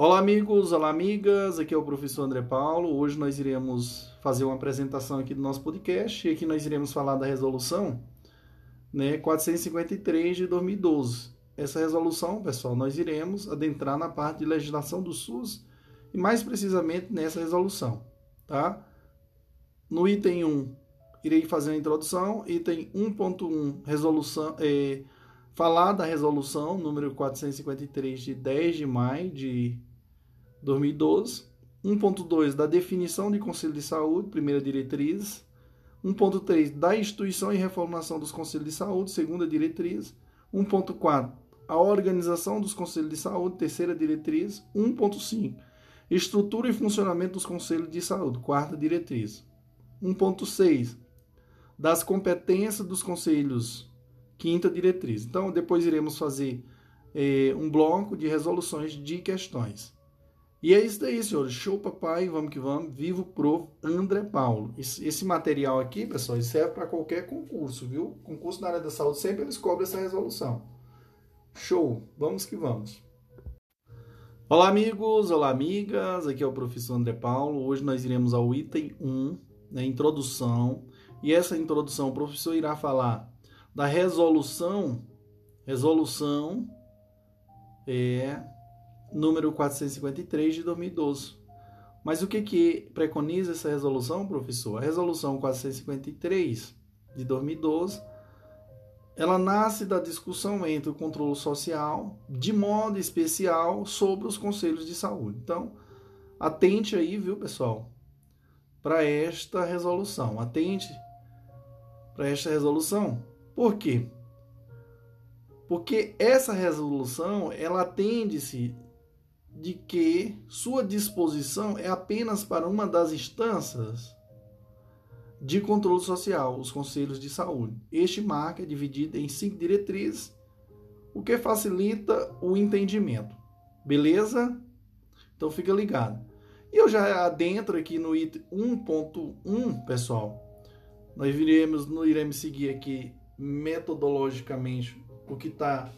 Olá amigos, olá amigas, aqui é o professor André Paulo. Hoje nós iremos fazer uma apresentação aqui do nosso podcast e aqui nós iremos falar da resolução 453/2012. Essa resolução, pessoal, nós iremos adentrar na parte de legislação do SUS e mais precisamente nessa resolução, tá? No item 1, irei fazer a introdução, item 1.1, resolução... falar da resolução número 453 de 10 de maio de 2012, 1.2 da definição de Conselho de Saúde, primeira diretriz, 1.3 da instituição e reformulação dos Conselhos de Saúde, segunda diretriz, 1.4 a organização dos Conselhos de Saúde, terceira diretriz, 1.5 estrutura e funcionamento dos Conselhos de Saúde, quarta diretriz, 1.6 das competências dos Conselhos, quinta diretriz. Então, depois iremos fazer um bloco de resoluções de questões. E é isso daí, senhores. Show, papai. Vamos que vamos. Viva o prof. André Paulo. Esse material aqui, pessoal, serve para qualquer concurso, viu? Concurso na área da saúde, sempre eles cobram essa resolução. Show. Vamos que vamos. Olá, amigos. Olá, amigas. Aqui é o professor André Paulo. Hoje nós iremos ao item 1, né, introdução. E essa introdução, o professor irá falar da resolução número 453 de 2012. Mas o que preconiza essa resolução, professor? A resolução 453 de 2012, ela nasce da discussão entre o controle social, de modo especial, sobre os conselhos de saúde. Então, atente aí, viu, pessoal, para esta resolução. Atente para esta resolução. Por quê? Porque essa resolução, ela atende-se de que sua disposição é apenas para uma das instâncias de controle social, os conselhos de saúde. Este marco é dividido em 5 diretrizes, o que facilita o entendimento. Beleza? Então fica ligado. E eu já adentro aqui no item 1.1, pessoal. Nós iremos seguir aqui metodologicamente o que está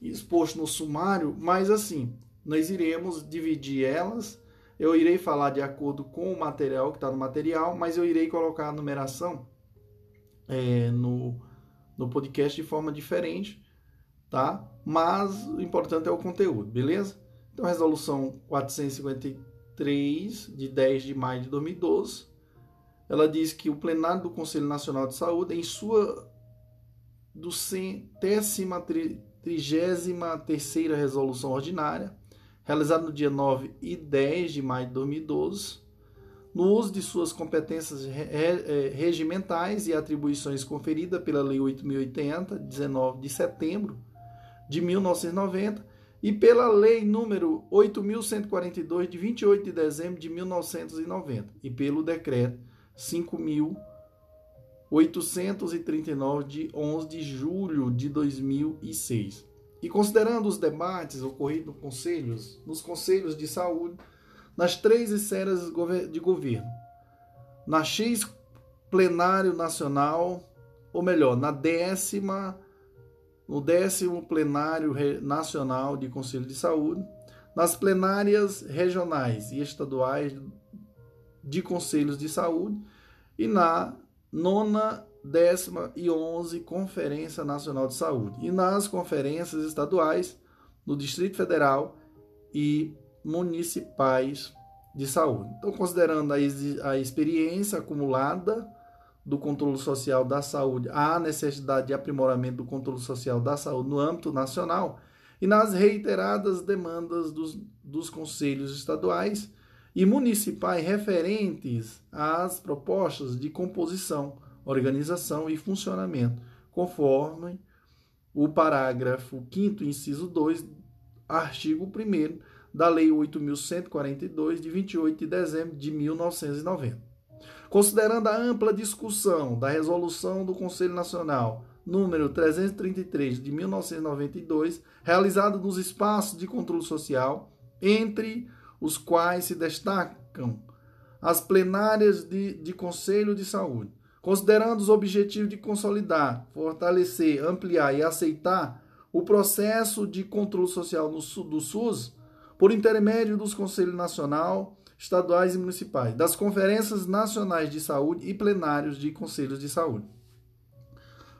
exposto no sumário, mas assim, nós iremos dividir elas, eu irei falar de acordo com o material que está no material, mas eu irei colocar a numeração no podcast de forma diferente, tá? Mas o importante é o conteúdo, beleza? Então, resolução 453, de 10 de maio de 2012, ela diz que o plenário do Conselho Nacional de Saúde, em sua 133ª resolução ordinária, realizada no dia 9 e 10 de maio de 2012, no uso de suas competências regimentais e atribuições conferidas pela Lei 8.080, 19 de setembro de 1990, e pela Lei número 8.142, de 28 de dezembro de 1990, e pelo Decreto 5.839 de 11 de julho de 2006. E considerando os debates ocorridos nos conselhos de saúde, nas 3 esferas de governo, na X plenário nacional, ou melhor, no 10º plenário nacional de Conselho de Saúde, nas plenárias regionais e estaduais de Conselhos de Saúde e na 9ª, 10ª e 11ª Conferência Nacional de Saúde e nas conferências estaduais do Distrito Federal e municipais de saúde. Então, considerando a experiência acumulada do controle social da saúde, há necessidade de aprimoramento do controle social da saúde no âmbito nacional e nas reiteradas demandas dos conselhos estaduais e municipais referentes às propostas de composição, organização e funcionamento, conforme o parágrafo 5º, inciso 2, artigo 1º da Lei 8.142, de 28 de dezembro de 1990. Considerando a ampla discussão da resolução do Conselho Nacional número 333, de 1992, realizada nos espaços de controle social, entre os quais se destacam as plenárias de Conselho de Saúde, considerando os objetivos de consolidar, fortalecer, ampliar e aceitar o processo de controle social do SUS, por intermédio dos Conselhos Nacional, estaduais e municipais, das Conferências Nacionais de Saúde e plenários de Conselhos de Saúde.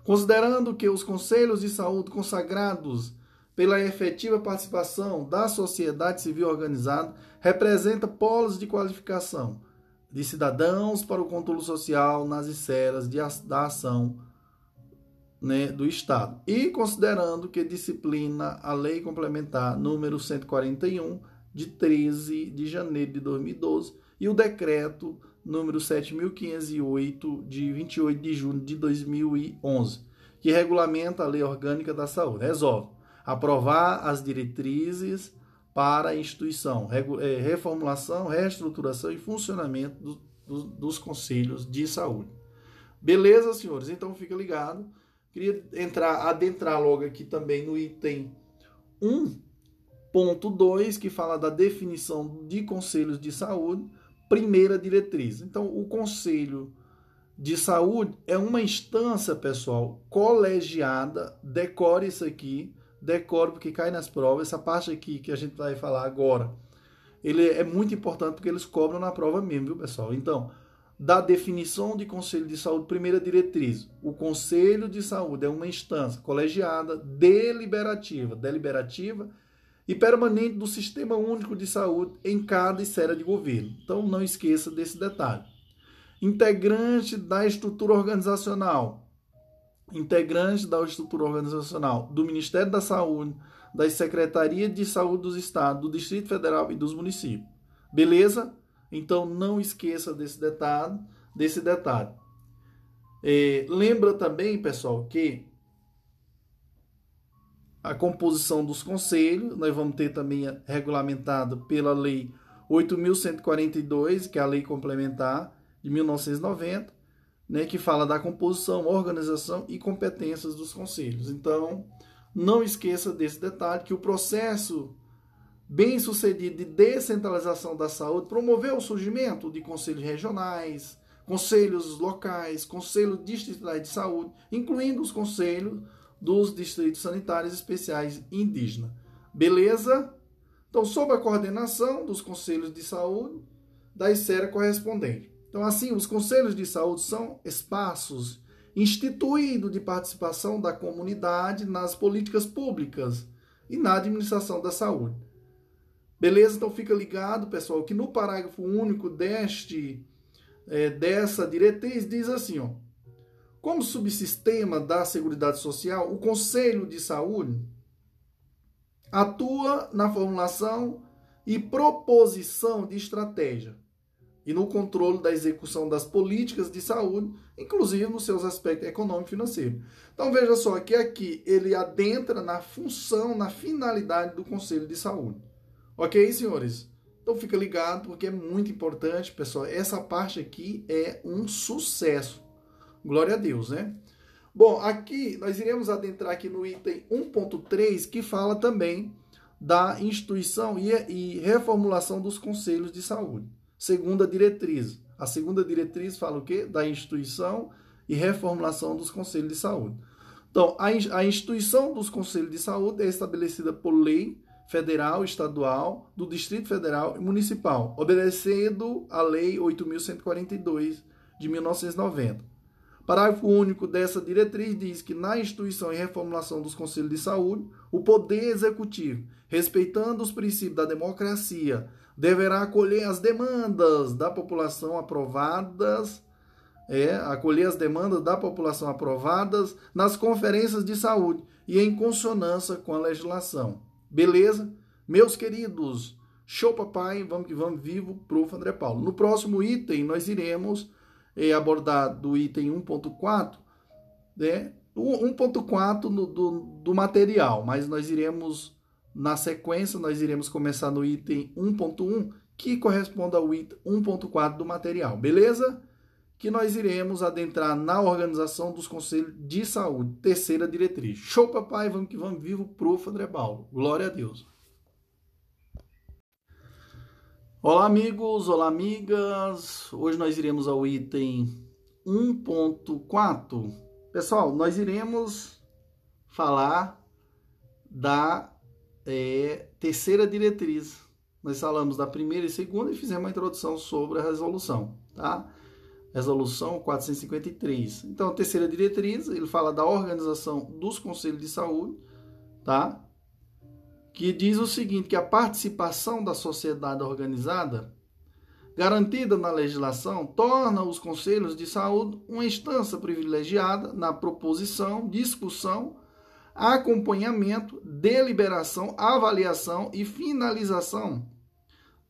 Considerando que os Conselhos de Saúde consagrados pela efetiva participação da sociedade civil organizada representa polos de qualificação de cidadãos para o controle social nas esferas da ação, né, do Estado. E considerando que disciplina a Lei Complementar número 141, de 13 de janeiro de 2012, e o Decreto número 7.508, de 28 de junho de 2011, que regulamenta a Lei Orgânica da Saúde. Resolve aprovar as diretrizes para a instituição, reformulação, reestruturação e funcionamento dos conselhos de saúde. Beleza, senhores? Então, fica ligado. Queria adentrar logo aqui também no item 1.2, que fala da definição de conselhos de saúde, primeira diretriz. Então, o conselho de saúde é uma instância, pessoal, colegiada, decore isso aqui, decore porque cai nas provas, essa parte aqui que a gente vai falar agora, ele é muito importante porque eles cobram na prova mesmo, viu, pessoal? Então, da definição de conselho de saúde, primeira diretriz, o conselho de saúde é uma instância colegiada, deliberativa e permanente do Sistema Único de Saúde em cada esfera de governo. Então, não esqueça desse detalhe. Integrante da estrutura organizacional do Ministério da Saúde, das Secretarias de Saúde dos Estados, do Distrito Federal e dos municípios. Beleza? Então, não esqueça desse detalhe. Lembra também, pessoal, que a composição dos conselhos, nós vamos ter também regulamentado pela Lei 8.142, que é a Lei Complementar de 1990, né, que fala da composição, organização e competências dos conselhos. Então, não esqueça desse detalhe, que o processo bem-sucedido de descentralização da saúde promoveu o surgimento de conselhos regionais, conselhos locais, conselhos distritais de saúde, incluindo os conselhos dos distritos sanitários especiais indígenas. Beleza? Então, sob a coordenação dos conselhos de saúde da esfera correspondente. Então, assim, os conselhos de saúde são espaços instituídos de participação da comunidade nas políticas públicas e na administração da saúde. Beleza? Então, fica ligado, pessoal, que no parágrafo único dessa diretriz diz assim, ó, como subsistema da Seguridade Social, o Conselho de Saúde atua na formulação e proposição de estratégia e no controle da execução das políticas de saúde, inclusive nos seus aspectos econômico e financeiro. Então, veja só, que aqui ele adentra na função, na finalidade do Conselho de Saúde. Ok, senhores? Então, fica ligado, porque é muito importante, pessoal. Essa parte aqui é um sucesso. Glória a Deus, né? Bom, aqui nós iremos adentrar aqui no item 1.3, que fala também da instituição e reformulação dos conselhos de saúde. Segunda diretriz. A segunda diretriz fala o quê? Da instituição e reformulação dos conselhos de saúde. Então, a instituição dos conselhos de saúde é estabelecida por lei federal, estadual, do Distrito Federal e municipal, obedecendo à Lei 8.142, de 1990. Parágrafo único dessa diretriz diz que na instituição e reformulação dos conselhos de saúde, o poder executivo, respeitando os princípios da democracia, deverá acolher as demandas da população aprovadas nas conferências de saúde e em consonância com a legislação. Beleza? Meus queridos, show papai, vamos que vamos, vivo, prof. André Paulo. No próximo item, nós iremos abordar do item 1.4, né? 1.4 do material, mas nós iremos... Na sequência, nós iremos começar no item 1.1, que corresponde ao item 1.4 do material, beleza? Que nós iremos adentrar na organização dos conselhos de saúde, terceira diretriz. Show, papai! Vamos que vamos, vivo, prof. André Paulo. Glória a Deus! Olá, amigos! Olá, amigas! Hoje nós iremos ao item 1.4. Pessoal, nós iremos falar da terceira diretriz Nós falamos da primeira e segunda e fizemos uma introdução sobre a resolução, tá? Resolução 453. Então, a terceira diretriz, ele fala da organização dos conselhos de saúde, tá? Que diz o seguinte, que a participação da sociedade organizada, garantida na legislação, torna os conselhos de saúde uma instância privilegiada na proposição, discussão, acompanhamento, deliberação, avaliação e finalização,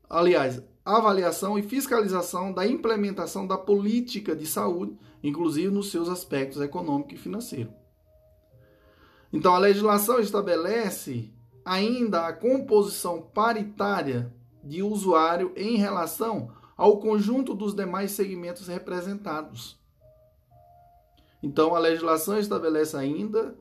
aliás, avaliação e fiscalização da implementação da política de saúde, inclusive nos seus aspectos econômico e financeiro. Então, a legislação estabelece ainda a composição paritária de usuário em relação ao conjunto dos demais segmentos representados. Então, a legislação estabelece ainda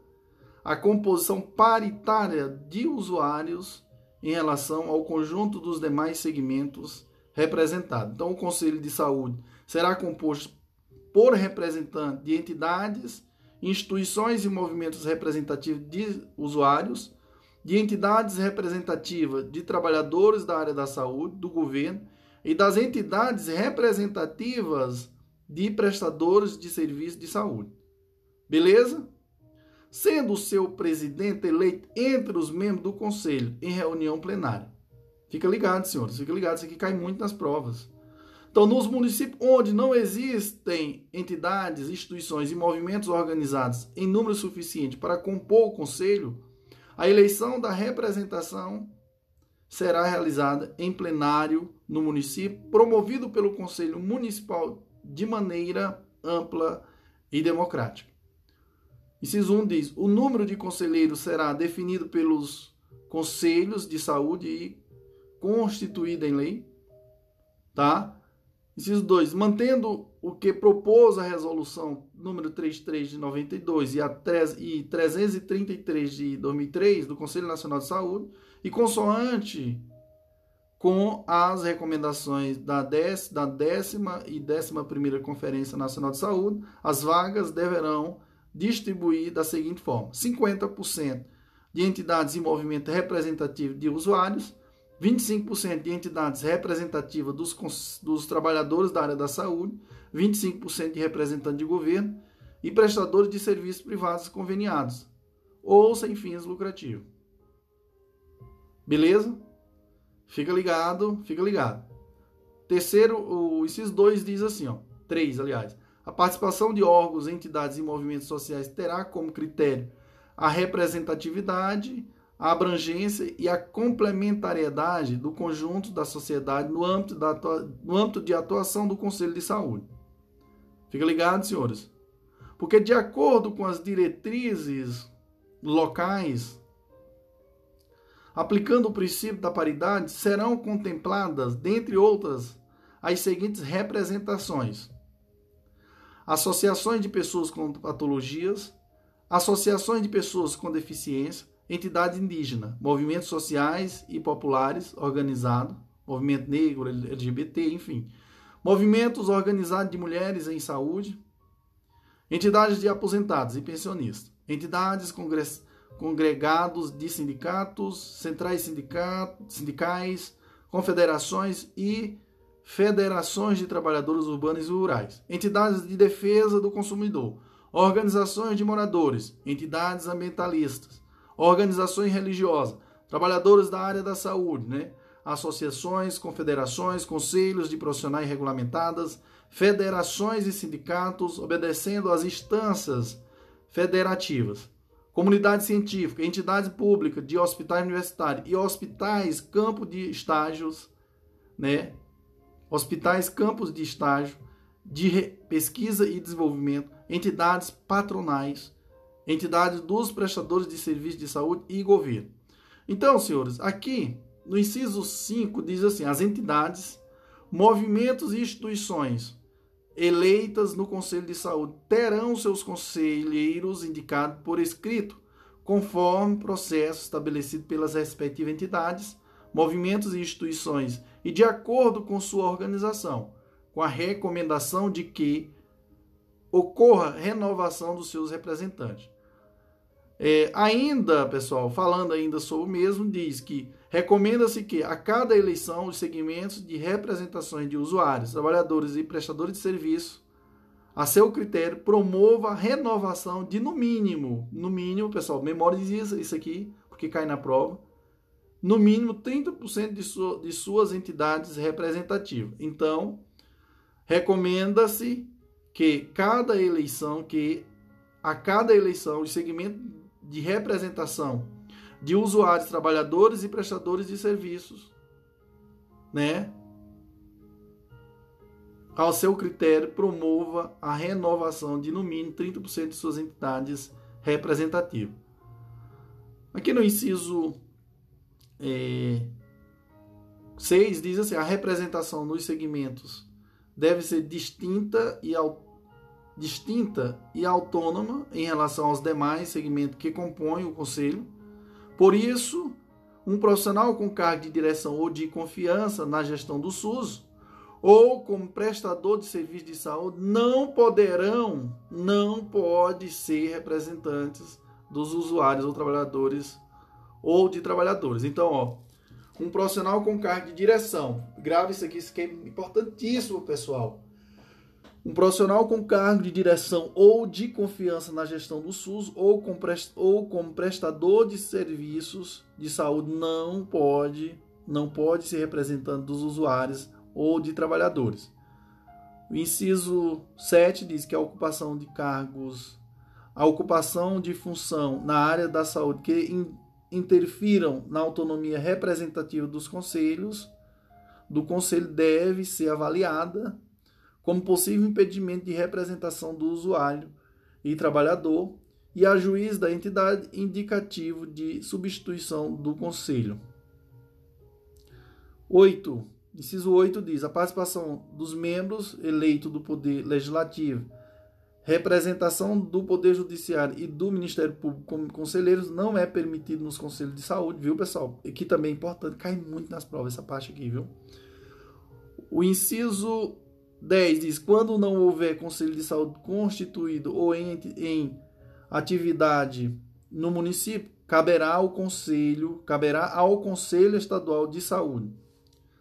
a composição paritária de usuários em relação ao conjunto dos demais segmentos representados. Então, o Conselho de Saúde será composto por representantes de entidades, instituições e movimentos representativos de usuários, de entidades representativas de trabalhadores da área da saúde, do governo e das entidades representativas de prestadores de serviços de saúde. Beleza? Sendo o seu presidente eleito entre os membros do conselho em reunião plenária. Fica ligado, senhores, fica ligado, isso aqui cai muito nas provas. Então, nos municípios onde não existem entidades, instituições e movimentos organizados em número suficiente para compor o conselho, a eleição da representação será realizada em plenário no município, promovido pelo Conselho Municipal de maneira ampla e democrática. Inciso 1 diz, o número de conselheiros será definido pelos conselhos de saúde e constituído em lei. Tá? Inciso 2, mantendo o que propôs a resolução número 33 de 92 e a 333 de 2003 do Conselho Nacional de Saúde e consoante com as recomendações da 10ª e 11ª Conferência Nacional de Saúde, as vagas deverão distribuir da seguinte forma: 50% de entidades em movimento representativo de usuários, 25% de entidades representativas dos trabalhadores da área da saúde, 25% de representantes de governo e prestadores de serviços privados conveniados ou sem fins lucrativos. Beleza? Fica ligado, fica ligado. Terceiro, o inciso 2 diz assim, ó, 3, aliás. A participação de órgãos, entidades e movimentos sociais terá como critério a representatividade, a abrangência e a complementariedade do conjunto da sociedade no âmbito de atuação do Conselho de Saúde. Fica ligado, senhores? Porque de acordo com as diretrizes locais, aplicando o princípio da paridade, serão contempladas, dentre outras, as seguintes representações: associações de pessoas com patologias, associações de pessoas com deficiência, entidades indígenas, movimentos sociais e populares organizados, movimento negro, LGBT, enfim, movimentos organizados de mulheres em saúde, entidades de aposentados e pensionistas, entidades congregados de sindicatos, centrais sindicais, confederações e federações de trabalhadores urbanos e rurais, entidades de defesa do consumidor, organizações de moradores, entidades ambientalistas, organizações religiosas, trabalhadores da área da saúde, né? Associações, confederações, conselhos de profissionais regulamentadas, federações e sindicatos, obedecendo às instâncias federativas, comunidade científica, entidade pública de hospitais universitários e hospitais, campo de estágios, né? Hospitais, campos de estágio, de pesquisa e desenvolvimento, entidades patronais, entidades dos prestadores de serviços de saúde e governo. Então, senhores, aqui no inciso 5 diz assim, as entidades, movimentos e instituições eleitas no Conselho de Saúde terão seus conselheiros indicados por escrito, conforme processo estabelecido pelas respectivas entidades, movimentos e instituições e de acordo com sua organização, com a recomendação de que ocorra renovação dos seus representantes. Ainda, pessoal, falando ainda sobre o mesmo, diz que recomenda-se que a cada eleição os segmentos de representações de usuários, trabalhadores e prestadores de serviço, a seu critério, promova a renovação de no mínimo, pessoal, memorize isso aqui, porque cai na prova, no mínimo 30% de suas entidades representativas. Então, recomenda-se que a cada eleição, os segmentos de representação de usuários, trabalhadores e prestadores de serviços, né, ao seu critério, promova a renovação de, no mínimo, 30% de suas entidades representativas. Aqui no inciso 6, diz assim, a representação nos segmentos deve ser distinta e autônoma em relação aos demais segmentos que compõem o Conselho. Por isso, um profissional com cargo de direção ou de confiança na gestão do SUS ou como prestador de serviço de saúde, não pode ser representantes dos usuários ou trabalhadores ou de trabalhadores. Então, ó, um profissional com cargo de direção, grave isso aqui é importantíssimo, pessoal. Um profissional com cargo de direção ou de confiança na gestão do SUS ou como prestador de serviços de saúde não pode ser representante dos usuários ou de trabalhadores. O inciso 7 diz que a ocupação de função na área da saúde que interfiram na autonomia representativa dos conselhos, do Conselho deve ser avaliada como possível impedimento de representação do usuário e trabalhador e a juiz da entidade indicativo de substituição do Conselho. 8. Inciso 8 diz, a participação dos membros eleitos do Poder Legislativo, representação do Poder Judiciário e do Ministério Público como conselheiros não é permitido nos Conselhos de Saúde, viu, pessoal? Aqui também é importante, cai muito nas provas essa parte aqui, viu? O inciso 10 diz, quando não houver Conselho de Saúde constituído ou em atividade no município, caberá ao Conselho Estadual de Saúde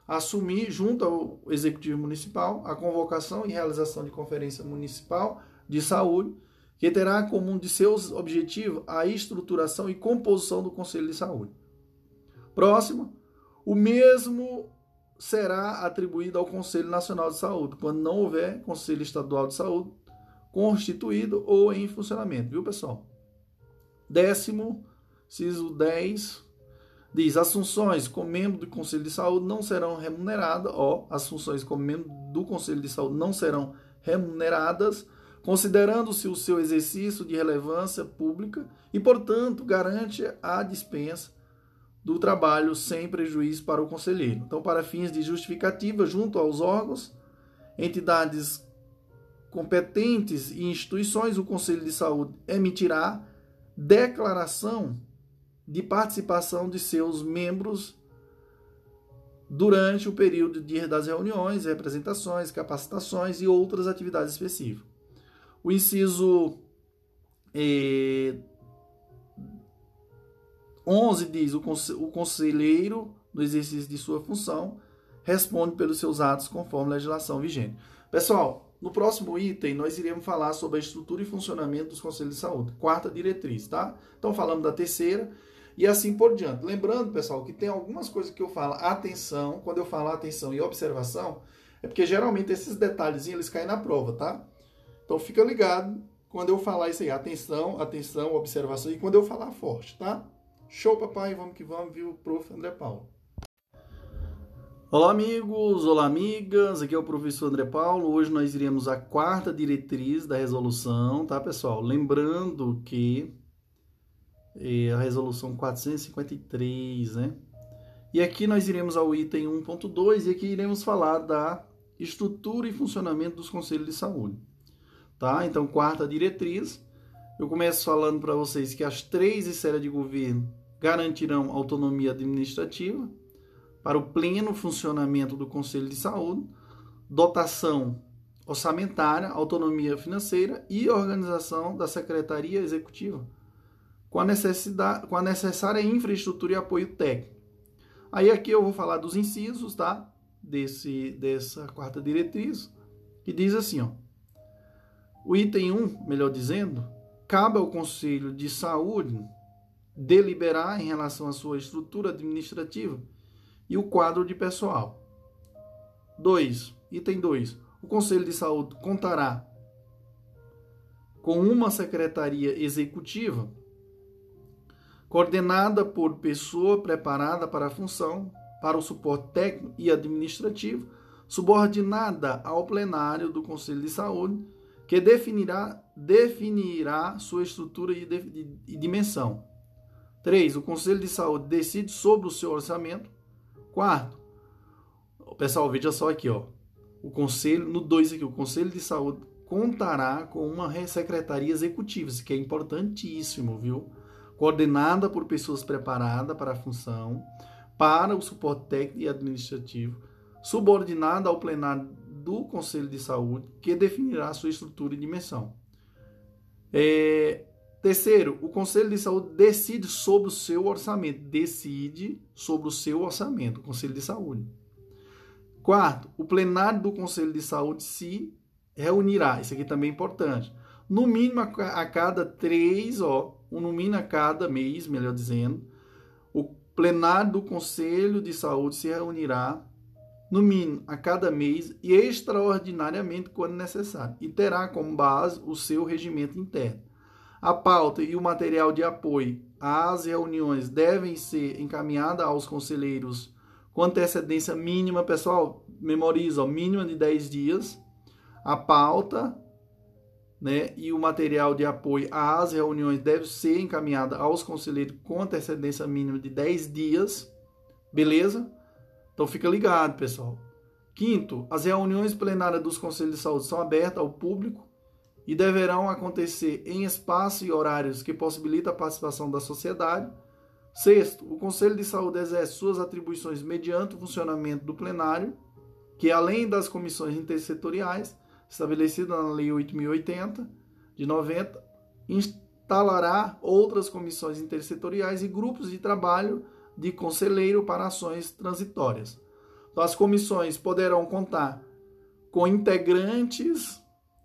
assumir, junto ao Executivo Municipal, a convocação e realização de Conferência Municipal de Saúde, que terá como um de seus objetivos a estruturação e composição do Conselho de Saúde. Próximo, o mesmo será atribuído ao Conselho Nacional de Saúde, quando não houver Conselho Estadual de Saúde constituído ou em funcionamento, viu, pessoal? 10º, inciso 10, diz, as funções como membro do Conselho de Saúde não serão remuneradas, as funções como membro do Conselho de Saúde não serão remuneradas, considerando-se o seu exercício de relevância pública e, portanto, garante a dispensa do trabalho sem prejuízo para o conselheiro. Então, para fins de justificativa, junto aos órgãos, entidades competentes e instituições, o Conselho de Saúde emitirá declaração de participação de seus membros durante o período das reuniões, representações, capacitações e outras atividades específicas. O inciso 11 diz, o conselheiro, no exercício de sua função, responde pelos seus atos conforme a legislação vigente. Pessoal, no próximo item, nós iremos falar sobre a estrutura e funcionamento dos Conselhos de Saúde, quarta diretriz, tá? Então, falamos da terceira. E assim por diante. Lembrando, pessoal, que tem algumas coisas que eu falo atenção, quando eu falo atenção e observação, é porque geralmente esses detalhezinhos, eles caem na prova, tá? Então fica ligado quando eu falar isso aí, atenção, observação, e quando eu falar forte, tá? Show, papai, vamos que vamos, viu, prof. André Paulo. Olá, amigos, olá, amigas, aqui é o professor André Paulo. Hoje nós iremos à quarta diretriz da resolução, tá, pessoal? Lembrando que a resolução 453, né? E aqui nós iremos ao item 1.2 e aqui iremos falar da estrutura e funcionamento dos Conselhos de Saúde, tá? Então, quarta diretriz, eu começo falando para vocês que as três esferas de governo garantirão autonomia administrativa para o pleno funcionamento do Conselho de Saúde, dotação orçamentária, autonomia financeira e organização da Secretaria Executiva com a necessária infraestrutura e apoio técnico. Aí aqui eu vou falar dos incisos, tá? Dessa quarta diretriz, que diz assim, ó. O item 1, melhor dizendo, cabe ao Conselho de Saúde deliberar em relação à sua estrutura administrativa e o quadro de pessoal. 2. Item 2. O Conselho de Saúde contará com uma secretaria executiva coordenada por pessoa preparada para a função, para o suporte técnico e administrativo, subordinada ao plenário do Conselho de Saúde, que definirá sua estrutura e dimensão. 3. O Conselho de Saúde decide sobre o seu orçamento. 4. Pessoal, veja só aqui, ó. O Conselho, no 2 aqui, o Conselho de Saúde contará com uma secretaria executiva, isso que é importantíssimo, viu? Coordenada por pessoas preparadas para a função, para o suporte técnico e administrativo, subordinada ao plenário do Conselho de Saúde, que definirá sua estrutura e dimensão. 3º, o Conselho de Saúde decide sobre o seu orçamento. Decide sobre o seu orçamento, o Conselho de Saúde. 4º, o plenário do Conselho de Saúde se reunirá. Isso aqui também é importante. No mínimo a cada mês, melhor dizendo, o plenário do Conselho de Saúde se reunirá no mínimo a cada mês e extraordinariamente quando necessário, e terá como base o seu regimento interno. A pauta e o material de apoio às reuniões devem ser encaminhadas aos conselheiros com antecedência mínima, pessoal, memoriza, mínima de 10 dias, a pauta, né, e o material de apoio às reuniões deve ser encaminhada aos conselheiros com antecedência mínima de 10 dias, beleza? Então, fica ligado, pessoal. 5º, as reuniões plenárias dos Conselhos de Saúde são abertas ao público e deverão acontecer em espaço e horários que possibilitem a participação da sociedade. 6º, o Conselho de Saúde exerce suas atribuições mediante o funcionamento do plenário, que além das comissões intersetoriais, estabelecidas na Lei 8.080, de 90, instalará outras comissões intersetoriais e grupos de trabalho de conselheiro para ações transitórias. Então, as comissões poderão contar com integrantes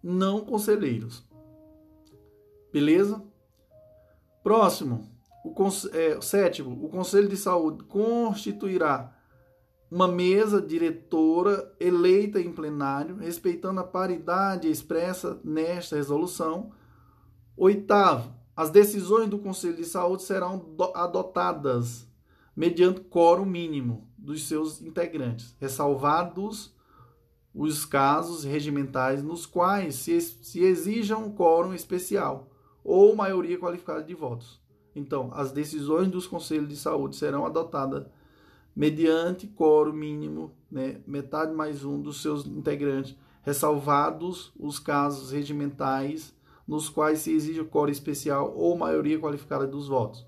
não conselheiros. Beleza? Próximo, o 7º, o Conselho de Saúde constituirá uma mesa diretora eleita em plenário, respeitando a paridade expressa nesta resolução. 8º, as decisões do Conselho de Saúde serão adotadas mediante quórum mínimo dos seus integrantes, ressalvados os casos regimentais nos quais se exija um quórum especial ou maioria qualificada de votos. Então, as decisões dos Conselhos de Saúde serão adotadas mediante quórum mínimo, né, metade mais um dos seus integrantes, ressalvados os casos regimentais nos quais se exija um quórum especial ou maioria qualificada dos votos.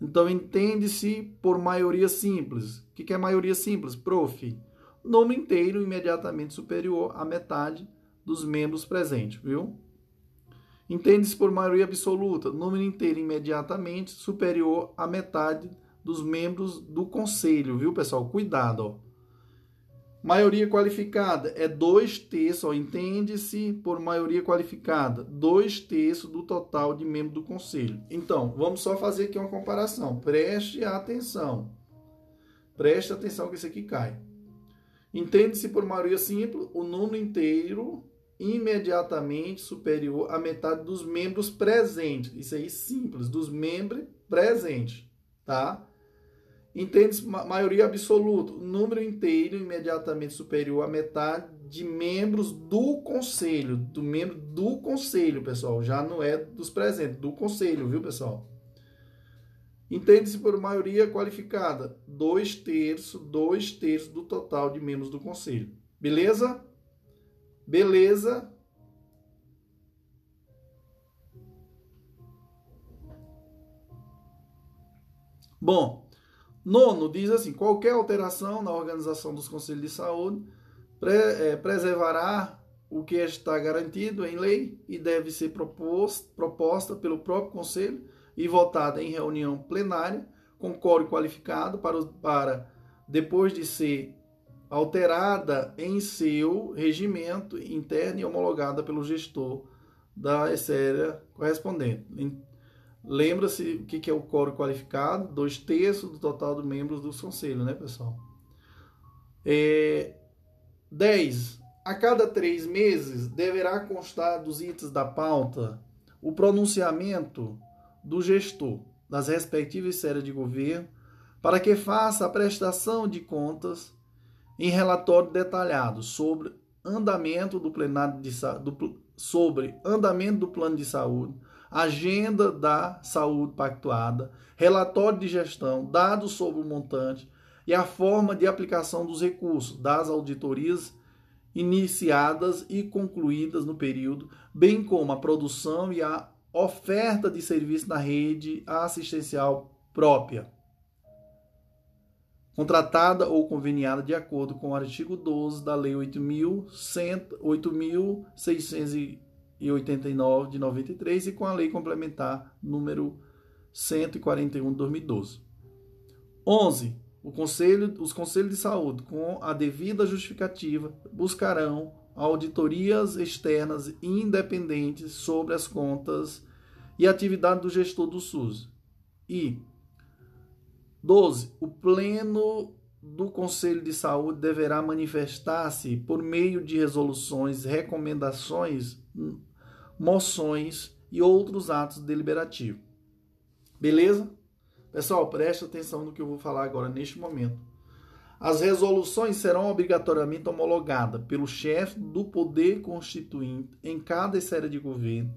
Então, entende-se por maioria simples. O que é maioria simples? Prof, número inteiro imediatamente superior à metade dos membros presentes, viu? Entende-se por maioria absoluta, número inteiro imediatamente superior à metade dos membros do conselho, viu, pessoal? Cuidado, ó. Maioria qualificada é 2/3, ó. Entende-se por maioria qualificada, 2/3 do total de membros do conselho. Então, vamos só fazer aqui uma comparação. Preste atenção. Preste atenção que isso aqui cai. Entende-se por maioria simples, o número inteiro imediatamente superior à metade dos membros presentes. Isso aí simples, dos membros presentes, tá? Entende-se maioria absoluta, número inteiro imediatamente superior à metade de membros do conselho, pessoal, já não é dos presentes, do conselho, viu, pessoal? Entende-se por maioria qualificada, 2/3 do total de membros do conselho, beleza? Beleza? Bom, 9º diz assim, qualquer alteração na organização dos conselhos de saúde preservará o que está garantido em lei e deve ser proposta pelo próprio conselho e votada em reunião plenária, com quórum qualificado, para depois de ser alterada em seu regimento interno e homologada pelo gestor da esfera correspondente. Lembra-se o que é o quórum qualificado? 2/3 do total dos membros do conselho, né, pessoal? 10. A cada 3 meses deverá constar dos itens da pauta o pronunciamento do gestor das respectivas esferas de governo para que faça a prestação de contas em relatório detalhado sobre andamento do plenário sobre andamento do plano de saúde, agenda da saúde pactuada, relatório de gestão, dados sobre o montante e a forma de aplicação dos recursos das auditorias iniciadas e concluídas no período, bem como a produção e a oferta de serviço na rede assistencial própria, contratada ou conveniada de acordo com o artigo 12 da Lei 8.689 de 93 e com a Lei Complementar número 141 de 2012. 11. Os conselhos de saúde, com a devida justificativa, buscarão auditorias externas independentes sobre as contas e atividade do gestor do SUS. E 12. O Pleno do Conselho de Saúde deverá manifestar-se por meio de resoluções, recomendações, moções e outros atos deliberativos. Beleza? Pessoal, preste atenção no que eu vou falar agora neste momento. As resoluções serão obrigatoriamente homologadas pelo chefe do Poder Constituinte em cada esfera de governo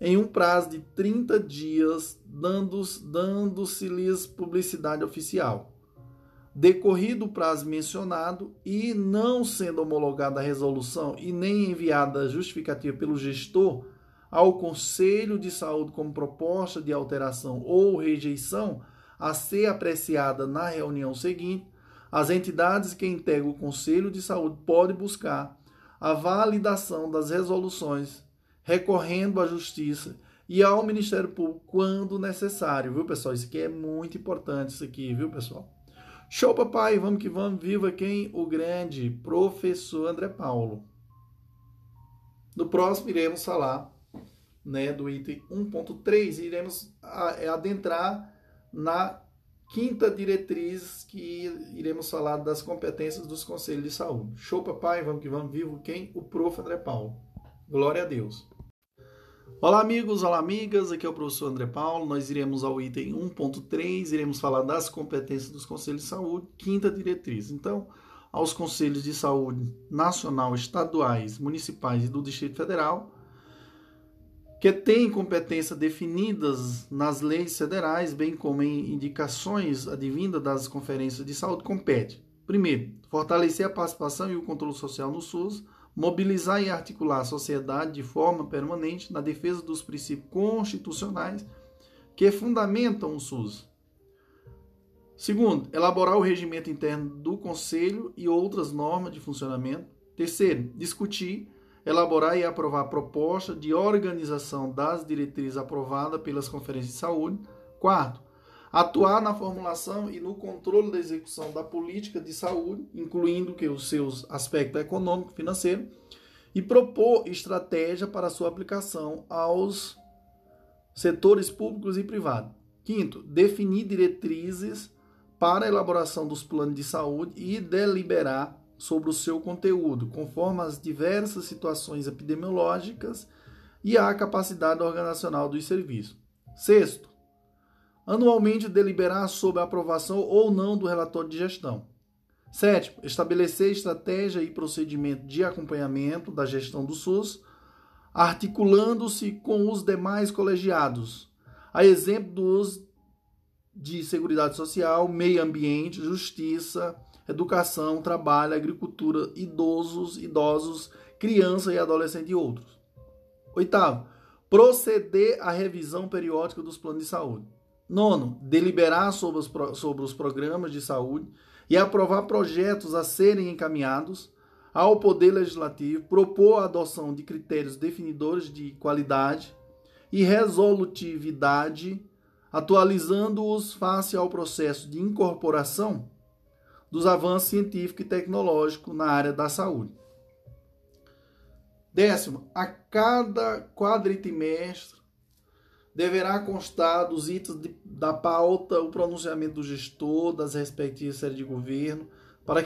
em um prazo de 30 dias, dando-se-lhes publicidade oficial. Decorrido o prazo mencionado e não sendo homologada a resolução e nem enviada justificativa pelo gestor ao Conselho de Saúde como proposta de alteração ou rejeição a ser apreciada na reunião seguinte, as entidades que integram o Conselho de Saúde podem buscar a validação das resoluções, recorrendo à Justiça e ao Ministério Público quando necessário, viu, pessoal? Isso aqui é muito importante, isso aqui, viu, pessoal? Show, papai! Vamos que vamos! Viva quem? O grande professor André Paulo. No próximo, iremos falar, né, do item 1.3 e iremos adentrar na quinta diretriz, que iremos falar das competências dos conselhos de saúde. Show, papai, vamos que vamos, vivo quem? O prof. André Paulo. Glória a Deus. Olá, amigos, olá, amigas, aqui é o professor André Paulo. Nós iremos ao item 1.3, iremos falar das competências dos conselhos de saúde, quinta diretriz. Então, aos conselhos de saúde nacional, estaduais, municipais e do Distrito Federal, que tem competência definidas nas leis federais, bem como em indicações advindas das conferências de saúde, compete: primeiro, fortalecer a participação e o controle social no SUS, mobilizar e articular a sociedade de forma permanente na defesa dos princípios constitucionais que fundamentam o SUS. Segundo, elaborar o regimento interno do Conselho e outras normas de funcionamento. Terceiro, discutir, elaborar e aprovar a proposta de organização das diretrizes aprovada pelas conferências de saúde. Quarto, atuar na formulação e no controle da execução da política de saúde, incluindo que os seus aspectos econômico e financeiro, e propor estratégia para sua aplicação aos setores públicos e privados. Quinto, definir diretrizes para a elaboração dos planos de saúde e deliberar sobre o seu conteúdo, conforme as diversas situações epidemiológicas e a capacidade organizacional dos serviços. Sexto, anualmente deliberar sobre a aprovação ou não do relatório de gestão. Sétimo, estabelecer estratégia e procedimento de acompanhamento da gestão do SUS, articulando-se com os demais colegiados, a exemplo dos de Seguridade Social, Meio Ambiente, Justiça, Educação, Trabalho, Agricultura, Idosos, Criança e Adolescente e outros. Oitavo, proceder à revisão periódica dos planos de saúde. Nono, deliberar sobre os programas de saúde e aprovar projetos a serem encaminhados ao Poder Legislativo, propor a adoção de critérios definidores de qualidade e resolutividade atualizando-os face ao processo de incorporação dos avanços científico e tecnológico na área da saúde. 10º, a cada quadrimestre deverá constar dos itens da pauta o pronunciamento do gestor das respectivas séries de governo para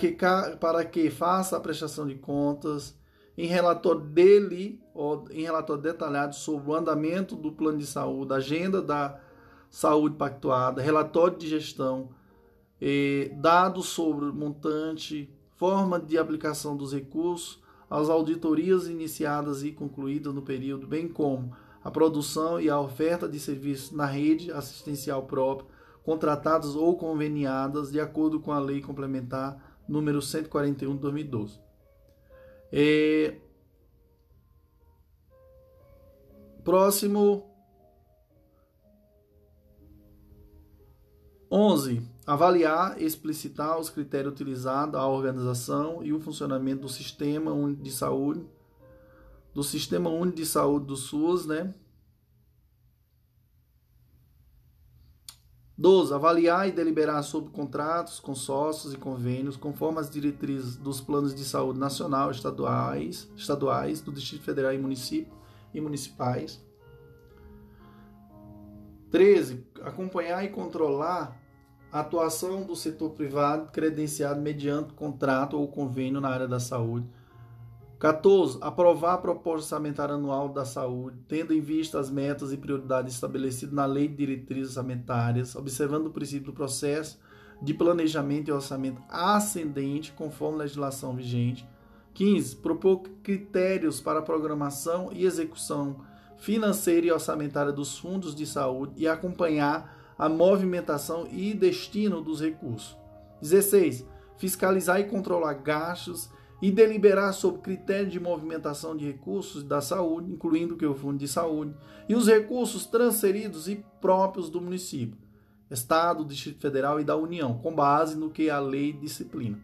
que faça a prestação de contas em relatório dele ou em relatório detalhado sobre o andamento do plano de saúde, agenda da saúde pactuada, relatório de gestão, dados sobre o montante, forma de aplicação dos recursos, as auditorias iniciadas e concluídas no período, bem como a produção e a oferta de serviços na rede assistencial própria, contratadas ou conveniadas de acordo com a Lei Complementar número 141 de 2012. Próximo, 11. Avaliar e explicitar os critérios utilizados, a organização e o funcionamento do Sistema Único de Saúde, do SUS, né? 12. Avaliar e deliberar sobre contratos, consórcios e convênios, conforme as diretrizes dos planos de saúde nacional, estaduais, do Distrito Federal e municipais. 13. Acompanhar e controlar a atuação do setor privado credenciado mediante contrato ou convênio na área da saúde. 14. Aprovar a proposta orçamentária anual da saúde, tendo em vista as metas e prioridades estabelecidas na Lei de Diretrizes Orçamentárias, observando o princípio do processo de planejamento e orçamento ascendente, conforme a legislação vigente. 15. Propor critérios para a programação e execução financeira e orçamentária dos fundos de saúde e acompanhar a movimentação e destino dos recursos. 16. Fiscalizar e controlar gastos e deliberar sobre critérios de movimentação de recursos da saúde, incluindo o Fundo de Saúde, e os recursos transferidos e próprios do município, Estado, Distrito Federal e da União, com base no que a lei disciplina.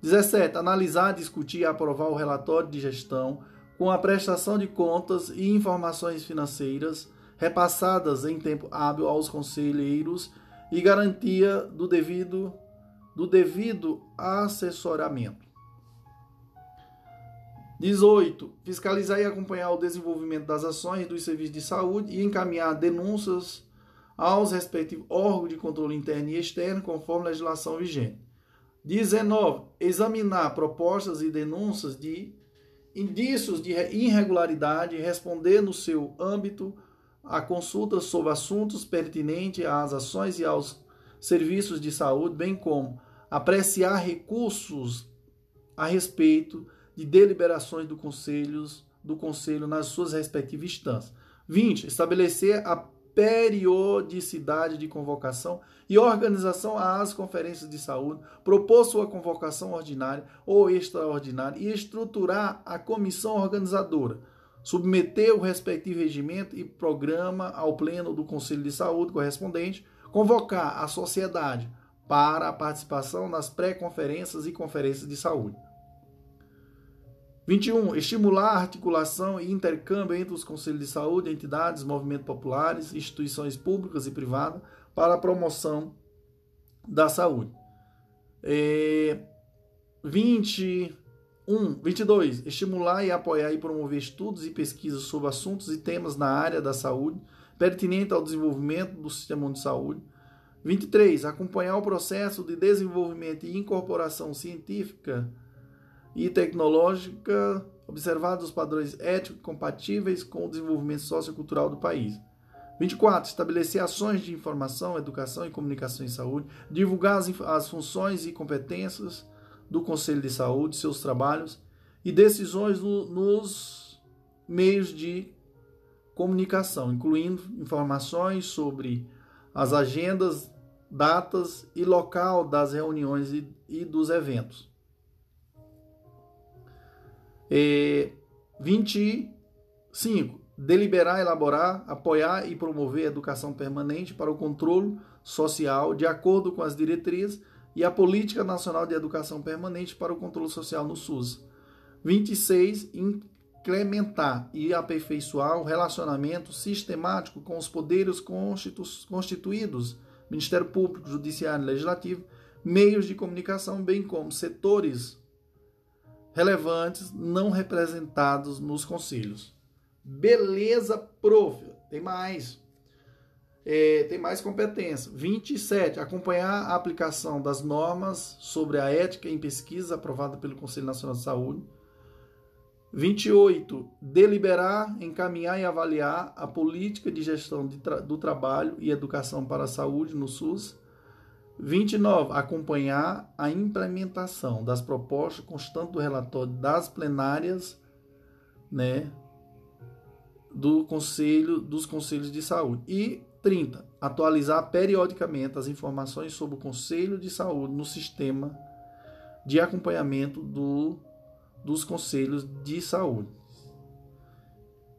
17. Analisar, discutir e aprovar o relatório de gestão com a prestação de contas e informações financeiras repassadas em tempo hábil aos conselheiros e garantia do devido assessoramento. 18. Fiscalizar e acompanhar o desenvolvimento das ações dos serviços de saúde e encaminhar denúncias aos respectivos órgãos de controle interno e externo, conforme a legislação vigente. 19. Examinar propostas e denúncias de indícios de irregularidade e responder no seu âmbito a consultas sobre assuntos pertinentes às ações e aos serviços de saúde, bem como apreciar recursos a respeito de deliberações do Conselho nas suas respectivas instâncias. 20. Estabelecer a periodicidade de convocação e organização às conferências de saúde, propor sua convocação ordinária ou extraordinária e estruturar a comissão organizadora, submeter o respectivo regimento e programa ao pleno do Conselho de Saúde correspondente, convocar a sociedade para a participação nas pré-conferências e conferências de saúde. 21. Estimular a articulação e intercâmbio entre os conselhos de saúde, entidades, movimentos populares, instituições públicas e privadas para a promoção da saúde. 22. Estimular e apoiar e promover estudos e pesquisas sobre assuntos e temas na área da saúde, pertinente ao desenvolvimento do sistema de saúde. 23. Acompanhar o processo de desenvolvimento e incorporação científica e tecnológica, observados os padrões éticos compatíveis com o desenvolvimento sociocultural do país. 24. Estabelecer ações de informação, educação e comunicação em saúde, divulgar as funções e competências do Conselho de Saúde, seus trabalhos e decisões nos meios de comunicação, incluindo informações sobre as agendas, datas e local das reuniões e dos eventos. 25. Deliberar, elaborar, apoiar e promover a educação permanente para o controle social de acordo com as diretrizes e a Política Nacional de Educação Permanente para o Controle Social no SUS. 26. incrementar e aperfeiçoar o relacionamento sistemático com os poderes constituídos, Ministério Público, Judiciário e Legislativo, meios de comunicação, bem como setores relevantes não representados nos conselhos. Beleza, prof. Tem mais. Tem mais competência. 27. Acompanhar a aplicação das normas sobre a ética em pesquisa aprovada pelo Conselho Nacional de Saúde. 28. Deliberar, encaminhar e avaliar a política de gestão do trabalho e educação para a saúde no SUS. 29. Acompanhar a implementação das propostas constantes do relatório das plenárias, né, dos conselhos de saúde. E 30. Atualizar periodicamente as informações sobre o Conselho de Saúde no sistema de acompanhamento dos conselhos de saúde.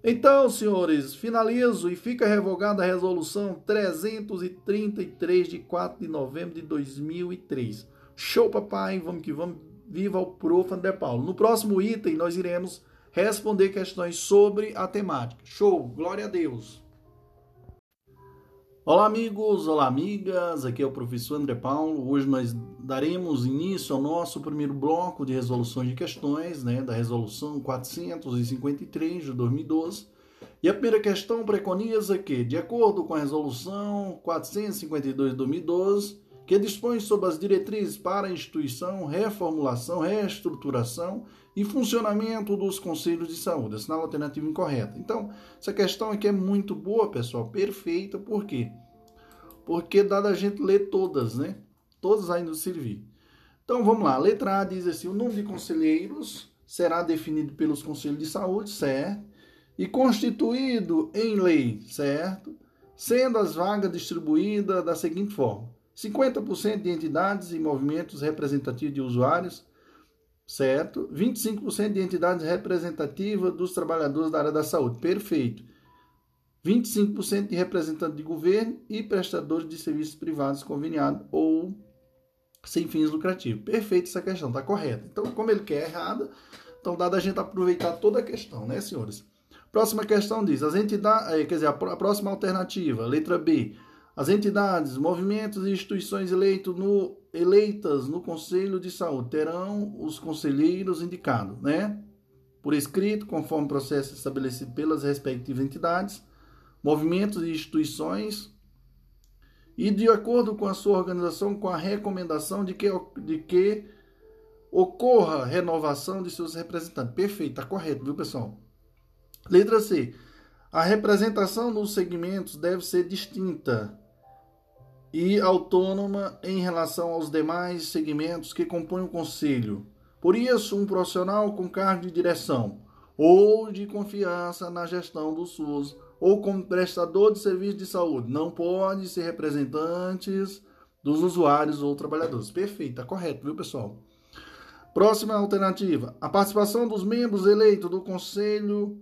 Então, senhores, finalizo e fica revogada a Resolução 333 de 4 de novembro de 2003. Show, papai, vamos que vamos, viva o prof. André Paulo. No próximo item, nós iremos responder questões sobre a temática. Show, glória a Deus. Olá amigos, olá amigas, aqui é o professor André Paulo. Hoje nós daremos início ao nosso primeiro bloco de resoluções de questões, né, da Resolução 453 de 2012. E a primeira questão preconiza que, de acordo com a Resolução 452 de 2012, que dispõe sobre as diretrizes para a instituição, reformulação, reestruturação e funcionamento dos conselhos de saúde. Assinala a alternativa incorreta. Então, essa questão aqui é muito boa, pessoal, perfeita. Por quê? Porque dá da gente ler todas, né? Todas ainda servir. Então, vamos lá. Letra A diz assim: o número de conselheiros será definido pelos conselhos de saúde, certo? E constituído em lei, certo? Sendo as vagas distribuídas da seguinte forma: 50% de entidades e movimentos representativos de usuários, certo? 25% de entidades representativas dos trabalhadores da área da saúde, perfeito. 25% de representantes de governo e prestadores de serviços privados conveniados ou sem fins lucrativos. Perfeito, essa questão, está correta. Então, como ele quer errada, então dá da gente aproveitar toda a questão, né, senhores? Próxima questão diz, as entidades, quer dizer, a próxima alternativa, letra B. As entidades, movimentos e instituições eleitas no Conselho de Saúde terão os conselheiros indicados, né? Por escrito, conforme o processo estabelecido pelas respectivas entidades, movimentos e instituições, e de acordo com a sua organização, com a recomendação de que ocorra renovação de seus representantes. Perfeito, tá correto, viu, pessoal? Letra C. A representação dos segmentos deve ser distinta e autônoma em relação aos demais segmentos que compõem o conselho. Por isso, um profissional com cargo de direção ou de confiança na gestão do SUS ou como prestador de serviço de saúde não pode ser representantes dos usuários ou trabalhadores. Perfeito, tá correto, viu, pessoal? Próxima alternativa. A participação dos membros eleitos do conselho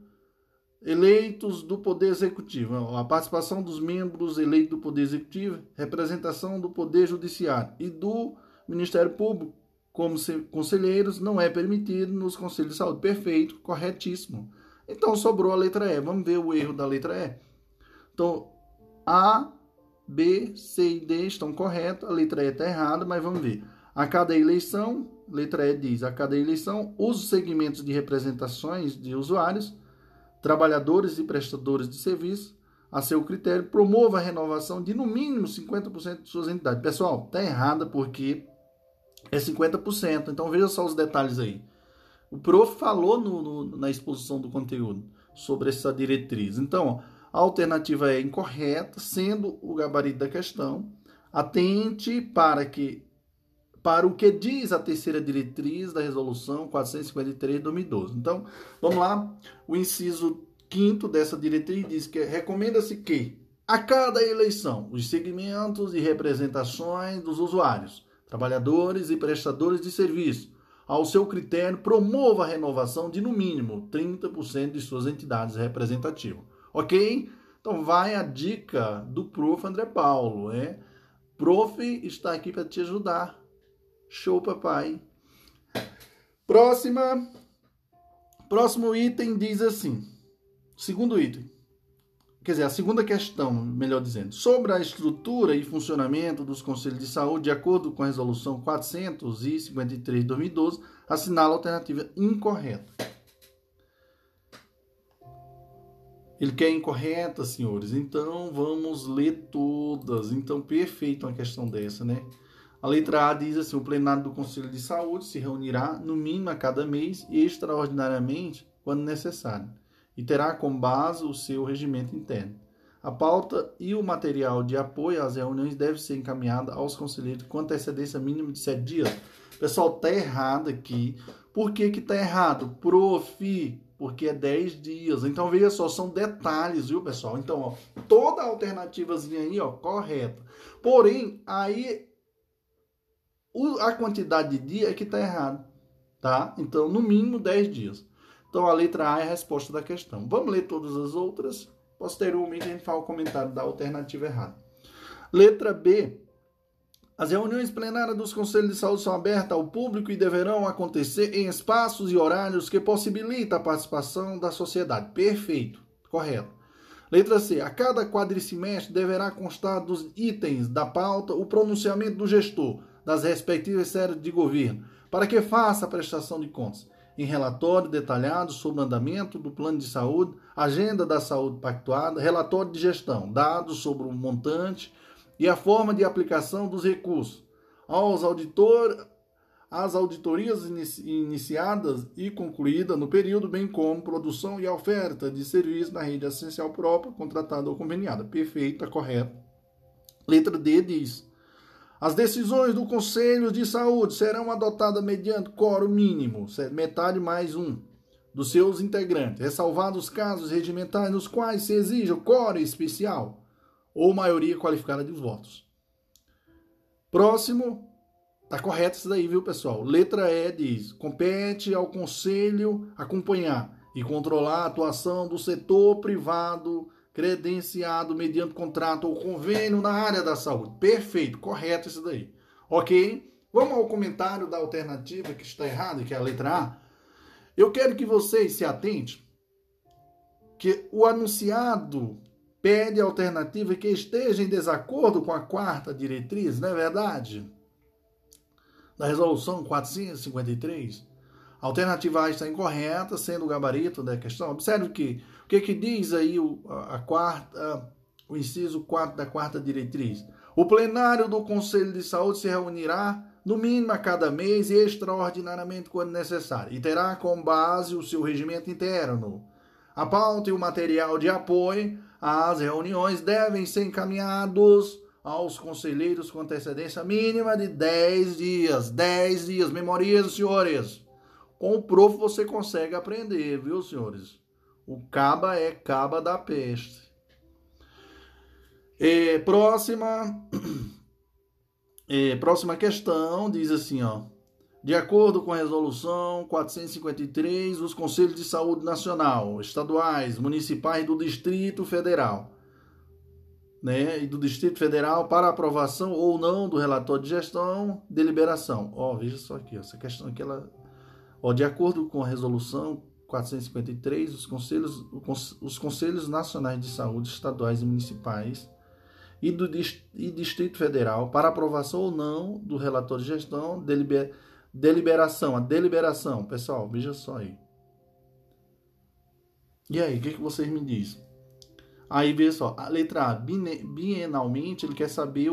eleitos do Poder Executivo, a participação dos membros eleitos do Poder Executivo, representação do Poder Judiciário e do Ministério Público como conselheiros não é permitido nos Conselhos de Saúde. Perfeito, corretíssimo. Então, sobrou a letra E. Vamos ver o erro da letra E. Então, A, B, C e D estão corretos, a letra E está errada, mas vamos ver. A cada eleição, letra E diz, a cada eleição, os segmentos de representações de usuários, trabalhadores e prestadores de serviço, a seu critério, promova a renovação de no mínimo 50% de suas entidades. Pessoal, está errada porque é 50%. Então veja só os detalhes aí. O prof falou na exposição do conteúdo sobre essa diretriz. Então, a alternativa é incorreta, sendo o gabarito da questão. Atente para o que diz a terceira diretriz da Resolução 453 de 2012. Então, vamos lá. O inciso 5º dessa diretriz diz que recomenda-se que, a cada eleição, os segmentos e representações dos usuários, trabalhadores e prestadores de serviço, ao seu critério, promova a renovação de, no mínimo, 30% de suas entidades representativas. Ok? Então, vai a dica do prof. André Paulo. Prof. está aqui para te ajudar. Show, papai. Próxima Próximo item diz assim, segundo item, quer dizer, a segunda questão, melhor dizendo, sobre a estrutura e funcionamento dos Conselhos de Saúde, de acordo com a Resolução 453/2012, assinala a alternativa incorreta. Ele quer incorreta, senhores, então vamos ler todas. Então, perfeito uma questão dessa, né? A letra A diz assim, o plenário do Conselho de Saúde se reunirá, no mínimo, a cada mês, extraordinariamente, quando necessário, e terá como base o seu regimento interno. A pauta e o material de apoio às reuniões deve ser encaminhada aos conselheiros com antecedência mínima de 7 dias. Pessoal, tá errado aqui. Por que que tá errado? Porque é 10 dias. Então, veja só, são detalhes, viu, pessoal? Então, ó, toda a alternativazinha aí, ó, correta. Porém, aí a quantidade de dia é que está errado, tá? Então, no mínimo 10 dias. Então, a letra A é a resposta da questão. Vamos ler todas as outras. Posteriormente, a gente faz o comentário da alternativa errada. Letra B. As reuniões plenárias dos Conselhos de Saúde são abertas ao público e deverão acontecer em espaços e horários que possibilitem a participação da sociedade. Perfeito. Correto. Letra C. A cada quadrimestre deverá constar dos itens da pauta o pronunciamento do gestor das respectivas séries de governo, para que faça a prestação de contas em relatório detalhado sobre o andamento do plano de saúde, agenda da saúde pactuada, relatório de gestão, dados sobre o montante e a forma de aplicação dos recursos, às auditorias iniciadas e concluídas no período, bem como produção e oferta de serviço na rede assistencial própria, contratada ou conveniada. Perfeita, correta. Letra D diz: as decisões do Conselho de Saúde serão adotadas mediante quórum mínimo, metade mais um, dos seus integrantes, ressalvados os casos regimentais nos quais se exija o quórum especial ou maioria qualificada de votos. Próximo, tá correto isso daí, viu, pessoal? Letra E diz: compete ao Conselho acompanhar e controlar a atuação do setor privado credenciado mediante contrato ou convênio na área da saúde. Perfeito, correto isso daí. Ok? Vamos ao comentário da alternativa que está errada, que é a letra A. Eu quero que vocês se atentem que o anunciado pede alternativa que esteja em desacordo com a quarta diretriz, não é verdade? Da Resolução 453. A alternativa A está incorreta, sendo o gabarito da questão. Observe que o que diz aí o inciso 4 da quarta diretriz. O plenário do Conselho de Saúde se reunirá, no mínimo a cada mês, e extraordinariamente quando necessário, e terá como base o seu regimento interno. A pauta e o material de apoio às reuniões devem ser encaminhados aos conselheiros com antecedência mínima de 10 dias. 10 dias. Memorize, senhores. Com o prof você consegue aprender, viu, senhores? O caba é caba da peste. Próxima questão diz assim, ó. De acordo com a Resolução 453, os Conselhos de Saúde Nacional, estaduais, municipais do Distrito Federal, né, e do Distrito Federal, para aprovação ou não do relatório de gestão, deliberação. Ó, veja só aqui, ó, essa questão aqui, ela, ó, de acordo com a Resolução 453, os Conselhos Nacionais de Saúde, estaduais e municipais, e do Distrito Federal, para aprovação ou não do relatório de gestão, deliberação, a deliberação, pessoal, veja só aí. E aí, o que vocês me dizem? Aí, veja só, a letra A, bienalmente, ele quer saber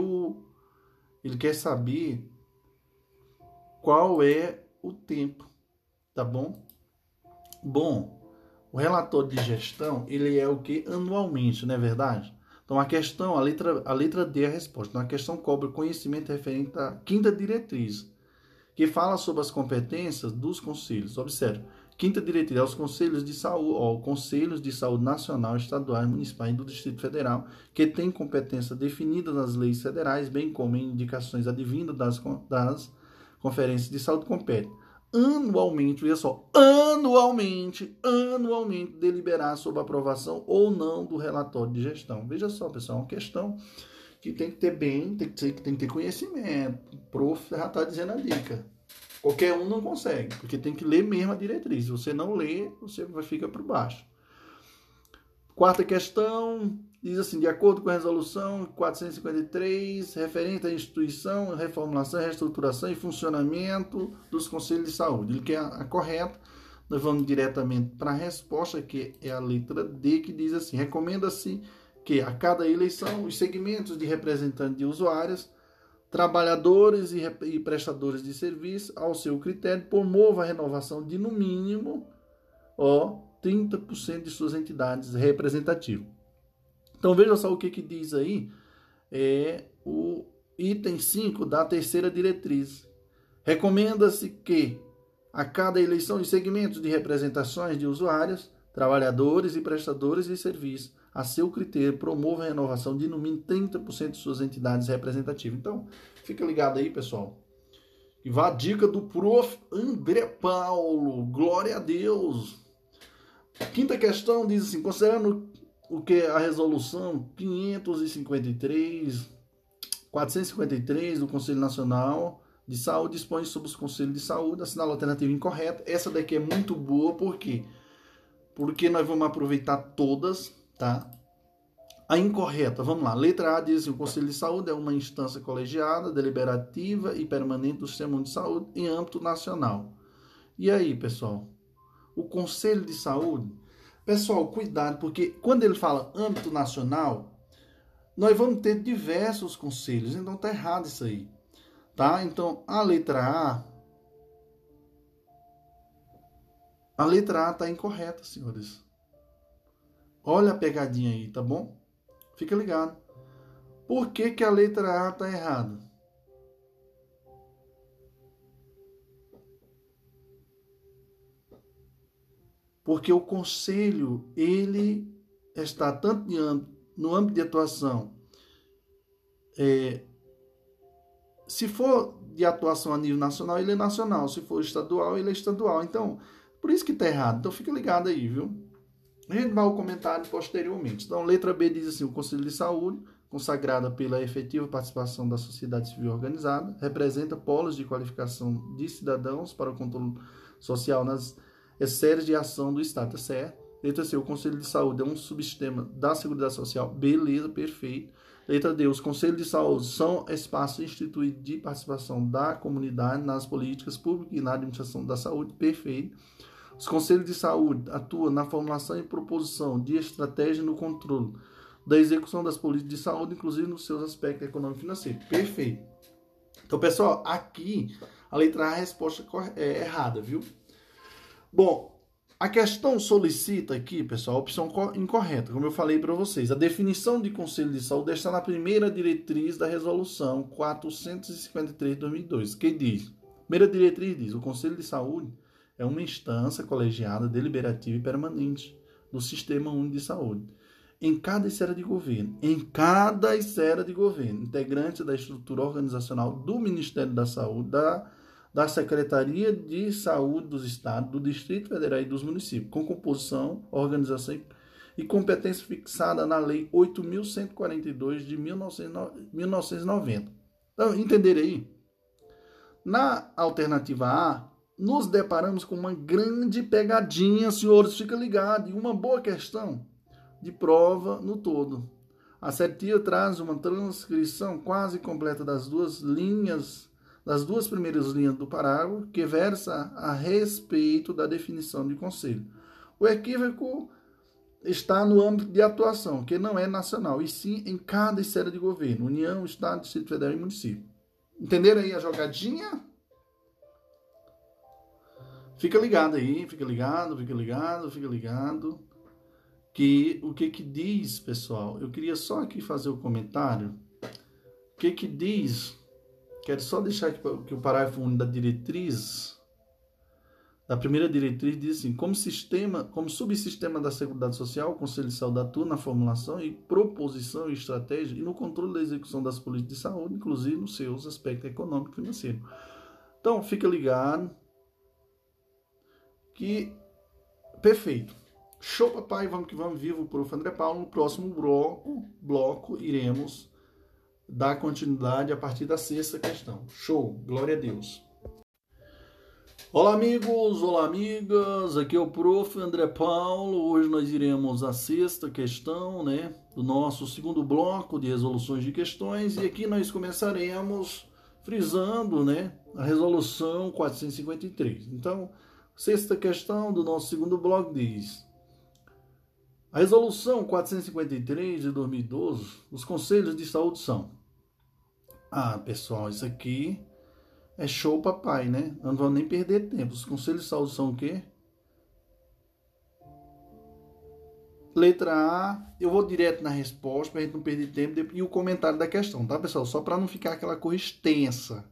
qual é o tempo, tá bom? Bom, o relatório de gestão, ele é o que? Anualmente, não é verdade? Então, a questão, a letra D é a resposta. Então, a questão cobra conhecimento referente à quinta diretriz, que fala sobre as competências dos conselhos. Observe, quinta diretriz, aos Conselhos de Saúde, ó, Conselhos de Saúde Nacional, estaduais, municipais e do Distrito Federal, que tem competência definida nas leis federais, bem como em indicações advindas das conferências de saúde, compete anualmente, veja só, anualmente, deliberar sobre a aprovação ou não do relatório de gestão. Veja só, pessoal, é uma questão que tem que ter conhecimento. O prof já está dizendo a dica. Qualquer um não consegue, porque tem que ler mesmo a diretriz. Se você não lê, você fica por baixo. Quarta questão, diz assim, de acordo com a Resolução 453, referente à instituição, reformulação, reestruturação e funcionamento dos Conselhos de Saúde. Ele quer a correta. Nós vamos diretamente para a resposta, que é a letra D, que diz assim, recomenda-se que a cada eleição os segmentos de representantes de usuários, trabalhadores e prestadores de serviço, ao seu critério, promova a renovação de, no mínimo, 30% de suas entidades representativas. Então, veja só o que diz aí, é o item 5 da terceira diretriz. Recomenda-se que a cada eleição os segmentos de representações de usuários, trabalhadores e prestadores de serviço, a seu critério, promova a renovação de no mínimo 30% de suas entidades representativas. Então, fica ligado aí, pessoal. E vá a dica do prof. André Paulo. Glória a Deus! Quinta questão diz assim, considerando o que a resolução 453 do Conselho Nacional de Saúde dispõe sobre os Conselhos de Saúde, assinala a alternativa incorreta. Essa daqui é muito boa, por quê? Porque nós vamos aproveitar todas, tá? A incorreta, vamos lá. Letra A diz assim, o Conselho de Saúde é uma instância colegiada, deliberativa e permanente do sistema de saúde em âmbito nacional. E aí, pessoal? O Conselho de Saúde, pessoal, cuidado, porque quando ele fala âmbito nacional, nós vamos ter diversos conselhos, então tá errado isso aí, tá? Então, a letra A tá incorreta, senhores. Olha a pegadinha aí, tá bom? Fica ligado. Por que que a letra A tá errada? Porque o conselho, ele está tanto no âmbito de atuação. Se for de atuação a nível nacional, ele é nacional. Se for estadual, ele é estadual. Então, por isso que está errado. Então, fica ligado aí, viu? A gente vai ao comentário posteriormente. Então, letra B diz assim, o Conselho de Saúde, consagrada pela efetiva participação da sociedade civil organizada, representa polos de qualificação de cidadãos para o controle social nas séries de ação do Estado, tá certo? Letra C, o Conselho de Saúde é um subsistema da Seguridade Social. Beleza, perfeito. Letra D, os Conselhos de Saúde são espaços instituídos de participação da comunidade nas políticas públicas e na administração da saúde. Perfeito. Os Conselhos de Saúde atuam na formulação e proposição de estratégia no controle da execução das políticas de saúde, inclusive nos seus aspectos econômico e financeiro. Perfeito. Então, pessoal, aqui a letra A, a resposta é errada, viu? Bom, a questão solicita aqui, pessoal, a opção incorreta, como eu falei para vocês. A definição de Conselho de Saúde está na primeira diretriz da Resolução 453/2012, que diz, primeira diretriz diz, o Conselho de Saúde é uma instância colegiada, deliberativa e permanente do Sistema Único de Saúde, em cada esfera de governo, integrante da estrutura organizacional do Ministério da Saúde, da Secretaria de Saúde dos Estados, do Distrito Federal e dos Municípios, com composição, organização e competência fixada na Lei 8.142 de 1990. Então, entender aí? Na alternativa A, nos deparamos com uma grande pegadinha, senhores, fica ligado, e uma boa questão de prova no todo. A certeza traz uma transcrição quase completa das duas primeiras linhas do parágrafo, que versa a respeito da definição de conselho. O equívoco está no âmbito de atuação, que não é nacional, e sim em cada esfera de governo, União, Estado, Distrito Federal e Município. Entenderam aí a jogadinha? Fica ligado aí, fica ligado. Que o que diz, pessoal? Eu queria só aqui fazer o comentário. O que diz... Quero só deixar que o parágrafo 1 da diretriz, da primeira diretriz, diz assim, como subsistema da Seguridade Social, o Conselho de Saúde atua na formulação e proposição e estratégia e no controle da execução das políticas de saúde, inclusive nos seus aspectos econômico e financeiro. Então, fica ligado que... Perfeito. Show, papai, vamos que vamos, viva o prof. André Paulo. No próximo bloco iremos... Dá continuidade a partir da sexta questão. Show! Glória a Deus! Olá amigos, olá amigas, aqui é o prof. André Paulo. Hoje nós iremos à sexta questão, do nosso segundo bloco de resoluções de questões, e aqui nós começaremos frisando, a resolução 453. Então, sexta questão do nosso segundo bloco diz: a resolução 453 de 2012, os conselhos de saúde são... Ah, pessoal, isso aqui é show, papai, Eu não vou nem perder tempo. Os conselhos de saúde são o quê? Letra A. Eu vou direto na resposta para a gente não perder tempo e o comentário da questão, tá, pessoal? Só para não ficar aquela coisa extensa.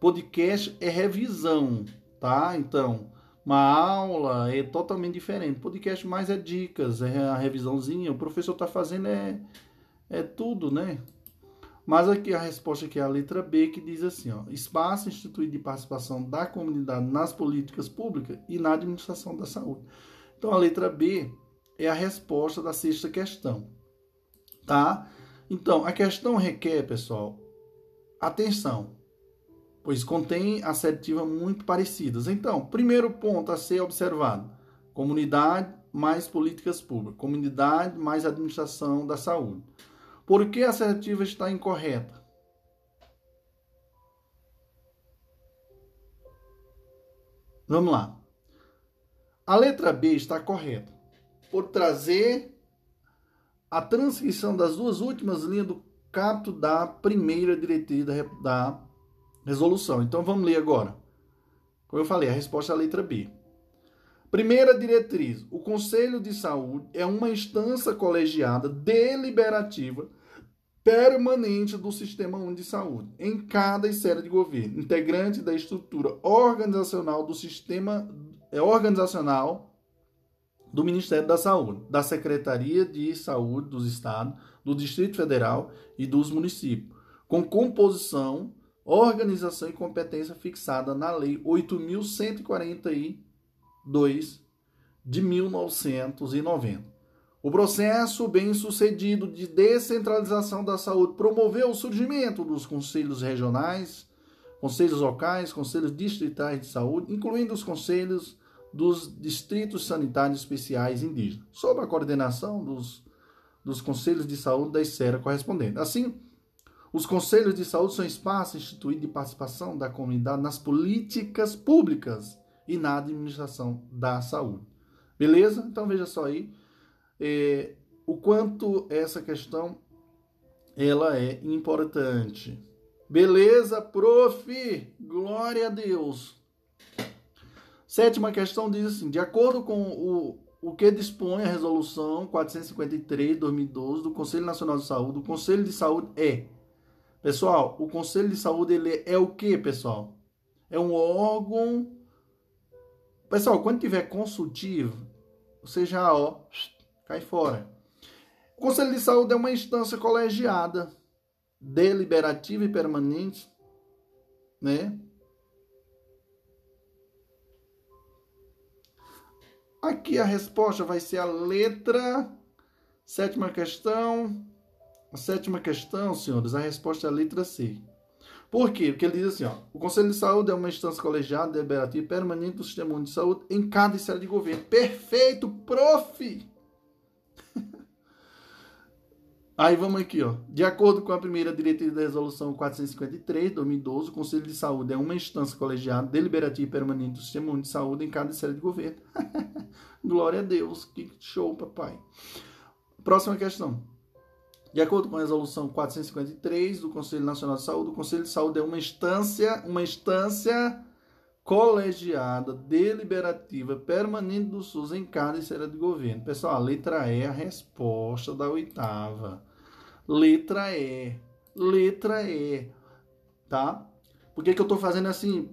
Podcast é revisão, tá? Então, uma aula é totalmente diferente. Podcast mais é dicas, é a revisãozinha. O professor tá fazendo é tudo, Mas aqui a resposta aqui é a letra B, que diz assim, espaço instituído de participação da comunidade nas políticas públicas e na administração da saúde. Então, a letra B é a resposta da sexta questão, tá? Então, a questão requer, pessoal, atenção, pois contém assertivas muito parecidas. Então, primeiro ponto a ser observado: comunidade mais políticas públicas, comunidade mais administração da saúde. Por que a assertiva está incorreta? Vamos lá. A letra B está correta por trazer a transcrição das duas últimas linhas do capto da primeira diretriz da resolução. Então vamos ler agora. Como eu falei, a resposta é a letra B. Primeira diretriz: o Conselho de Saúde é uma instância colegiada deliberativa permanente do Sistema Único de Saúde, em cada esfera de governo, integrante da estrutura organizacional do Sistema Organizacional do Ministério da Saúde, da Secretaria de Saúde dos Estados, do Distrito Federal e dos municípios, com composição, organização e competência fixada na Lei 8.142 de 1990. O processo bem-sucedido de descentralização da saúde promoveu o surgimento dos conselhos regionais, conselhos locais, conselhos distritais de saúde, incluindo os conselhos dos distritos sanitários especiais indígenas, sob a coordenação dos conselhos de saúde da esfera correspondente. Assim, os conselhos de saúde são espaço instituído de participação da comunidade nas políticas públicas e na administração da saúde. Beleza? Então veja só aí o quanto essa questão ela é importante. Beleza, prof? Glória a Deus! Sétima questão diz assim: de acordo com o que dispõe a resolução 453/2012 do Conselho Nacional de Saúde, o Conselho de Saúde é... Pessoal, o Conselho de Saúde ele é o que, pessoal? É um órgão... Pessoal, quando tiver consultivo, você já, cai fora. O Conselho de Saúde é uma instância colegiada, deliberativa e permanente, Aqui a resposta vai ser a letra... Sétima questão. A sétima questão, senhores, a resposta é a letra C. Por quê? Porque ele diz assim, o Conselho de Saúde é uma instância colegiada, deliberativa e permanente do Sistema Único de Saúde em cada esfera de governo. Perfeito, prof! Aí vamos aqui, De acordo com a primeira diretriz da Resolução 453/2012, o Conselho de Saúde é uma instância colegiada, deliberativa e permanente do Sistema Único de Saúde em cada esfera de governo. Glória a Deus, que show, papai! Próxima questão. De acordo com a Resolução 453 do Conselho Nacional de Saúde, o Conselho de Saúde é uma instância colegiada, deliberativa, permanente do SUS em cada esfera de governo. Pessoal, a letra E é a resposta da oitava. Letra E, tá? Por que eu tô fazendo assim?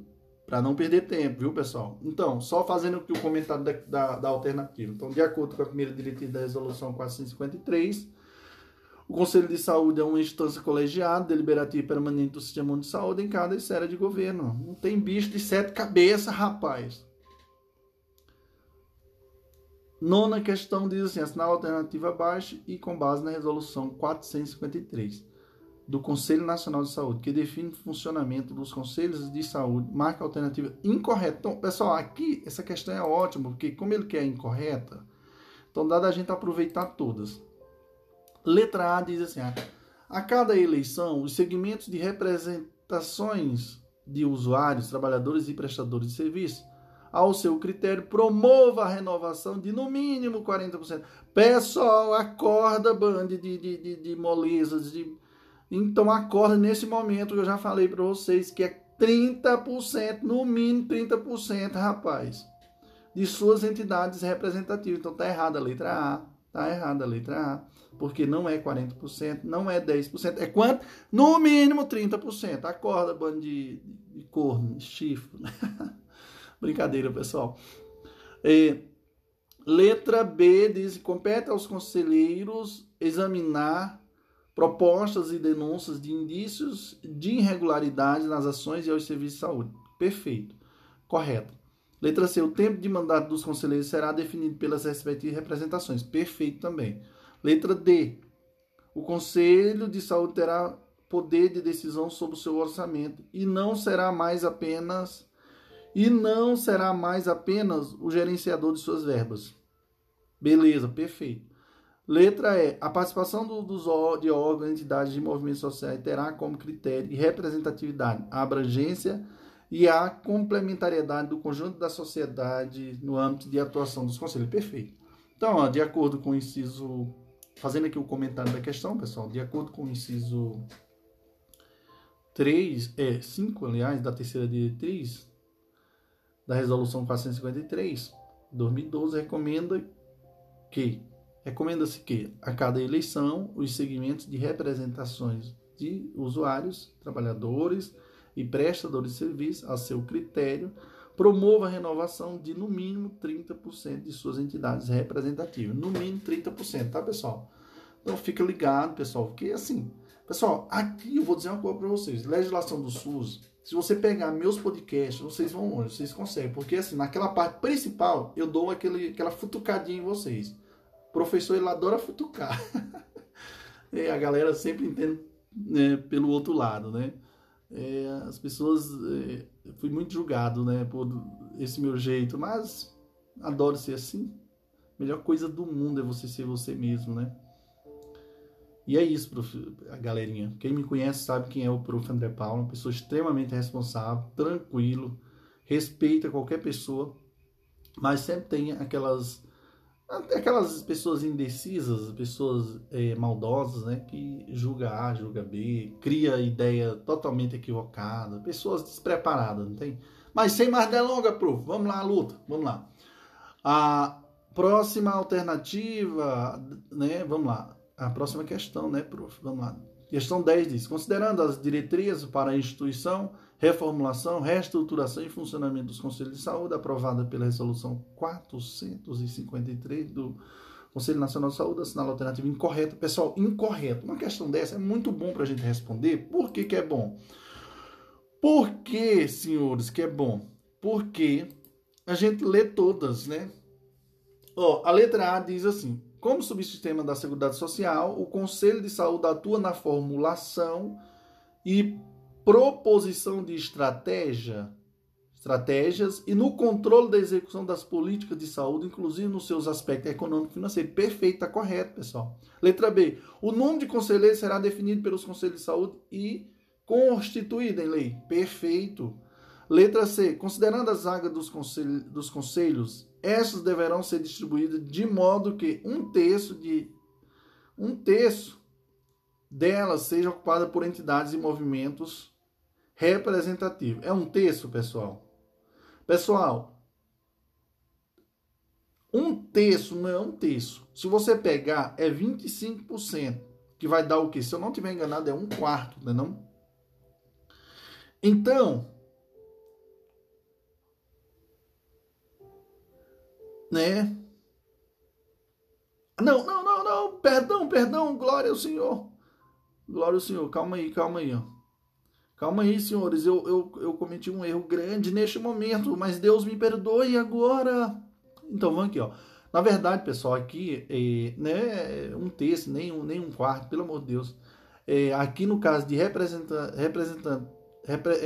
Para não perder tempo, viu, pessoal? Então, só fazendo aqui o comentário da alternativa. Então, de acordo com a primeira diretriz da Resolução 453... O Conselho de Saúde é uma instância colegiada, deliberativa e permanente do Sistema de Saúde em cada esfera de governo. Não tem bicho de sete cabeças, rapaz. Nona questão diz assim: assinala a alternativa abaixo e com base na Resolução 453. do Conselho Nacional de Saúde, que define o funcionamento dos conselhos de saúde, marca alternativa incorreta. Então, pessoal, aqui essa questão é ótima, porque como ele quer incorreta, então dá da gente aproveitar todas. Letra A diz assim: a cada eleição, os segmentos de representações de usuários, trabalhadores e prestadores de serviço, ao seu critério, promova a renovação de no mínimo 40%. Pessoal, acorda, bande de molezas, de... Então, acorda nesse momento que eu já falei para vocês, que é 30%, no mínimo 30%, rapaz, de suas entidades representativas. Então, tá errada a letra A, porque não é 40%, não é 10%, é quanto? No mínimo 30%. Acorda, bando de corno, chifre. Brincadeira, pessoal. Letra B diz: compete aos conselheiros examinar propostas e denúncias de indícios de irregularidade nas ações e aos serviços de saúde. Perfeito. Correto. Letra C. O tempo de mandato dos conselheiros será definido pelas respectivas representações. Perfeito também. Letra D. O Conselho de Saúde terá poder de decisão sobre o seu orçamento e não será mais apenas o gerenciador de suas verbas. Beleza, perfeito. Letra E. A participação de órgãos, entidades e movimentos sociais terá como critério e representatividade a abrangência e a complementariedade do conjunto da sociedade no âmbito de atuação dos conselhos. Perfeito. Então, de acordo com o inciso... Fazendo aqui o comentário da questão, pessoal. De acordo com o inciso 5, aliás, da terceira diretriz, da Resolução 453/2012, recomenda-se que, a cada eleição, os segmentos de representações de usuários, trabalhadores e prestadores de serviço, a seu critério, promova a renovação de, no mínimo, 30% de suas entidades representativas. No mínimo, 30%, tá, pessoal? Então, fica ligado, pessoal, porque, assim... Pessoal, aqui eu vou dizer uma coisa para vocês. Legislação do SUS, se você pegar meus podcasts, vocês vão longe, vocês conseguem. Porque, assim, naquela parte principal, eu dou aquela futucadinha em vocês. O professor, ele adora futucar. E a galera sempre entende, né, pelo outro lado, né? As pessoas... fui muito julgado, né, por esse meu jeito, mas adoro ser assim. A melhor coisa do mundo é você ser você mesmo, né? E é isso, a galerinha. Quem me conhece sabe quem é o prof. André Paulo, uma pessoa extremamente responsável, tranquilo, respeita qualquer pessoa, mas sempre tem aquelas pessoas indecisas, pessoas maldosas, né, que julga A, julga B, cria ideia totalmente equivocada, pessoas despreparadas, não tem? Mas sem mais delongas, prof, vamos lá, luta, vamos lá. A próxima alternativa, né, vamos lá, a próxima questão, né, prof, vamos lá. Questão 10 diz: considerando as diretrizes para a instituição, reformulação, reestruturação e funcionamento dos Conselhos de Saúde, aprovada pela Resolução 453 do Conselho Nacional de Saúde, assinala a alternativa incorreta. Pessoal, incorreto. Uma questão dessa é muito bom para a gente responder. Por que é bom? Por que, senhores, que é bom? Porque a gente lê todas, né? Ó, a letra A diz assim: como subsistema da Seguridade Social, o Conselho de Saúde atua na formulação e proposição de estratégias e no controle da execução das políticas de saúde, inclusive nos seus aspectos econômico e financeiro. Perfeito, está correto, pessoal. Letra B. O número de conselheiros será definido pelos Conselhos de Saúde e constituído em lei. Perfeito. Letra C. Considerando as vagas dos conselhos, essas deverão ser distribuídas de modo que um terço delas seja ocupada por entidades e movimentos representativos. É um terço, pessoal. Pessoal, um terço não é um terço. Se você pegar, é 25%, que vai dar o quê? Se eu não tiver enganado, é um quarto, não é não? Então... né? Não. Perdão. Glória ao Senhor. Calma aí, ó. Calma aí, senhores. Eu cometi um erro grande neste momento, mas Deus me perdoe agora. Então, vamos aqui, ó. Na verdade, pessoal, aqui, né? Um terço, nem um quarto, pelo amor de Deus. aqui no caso de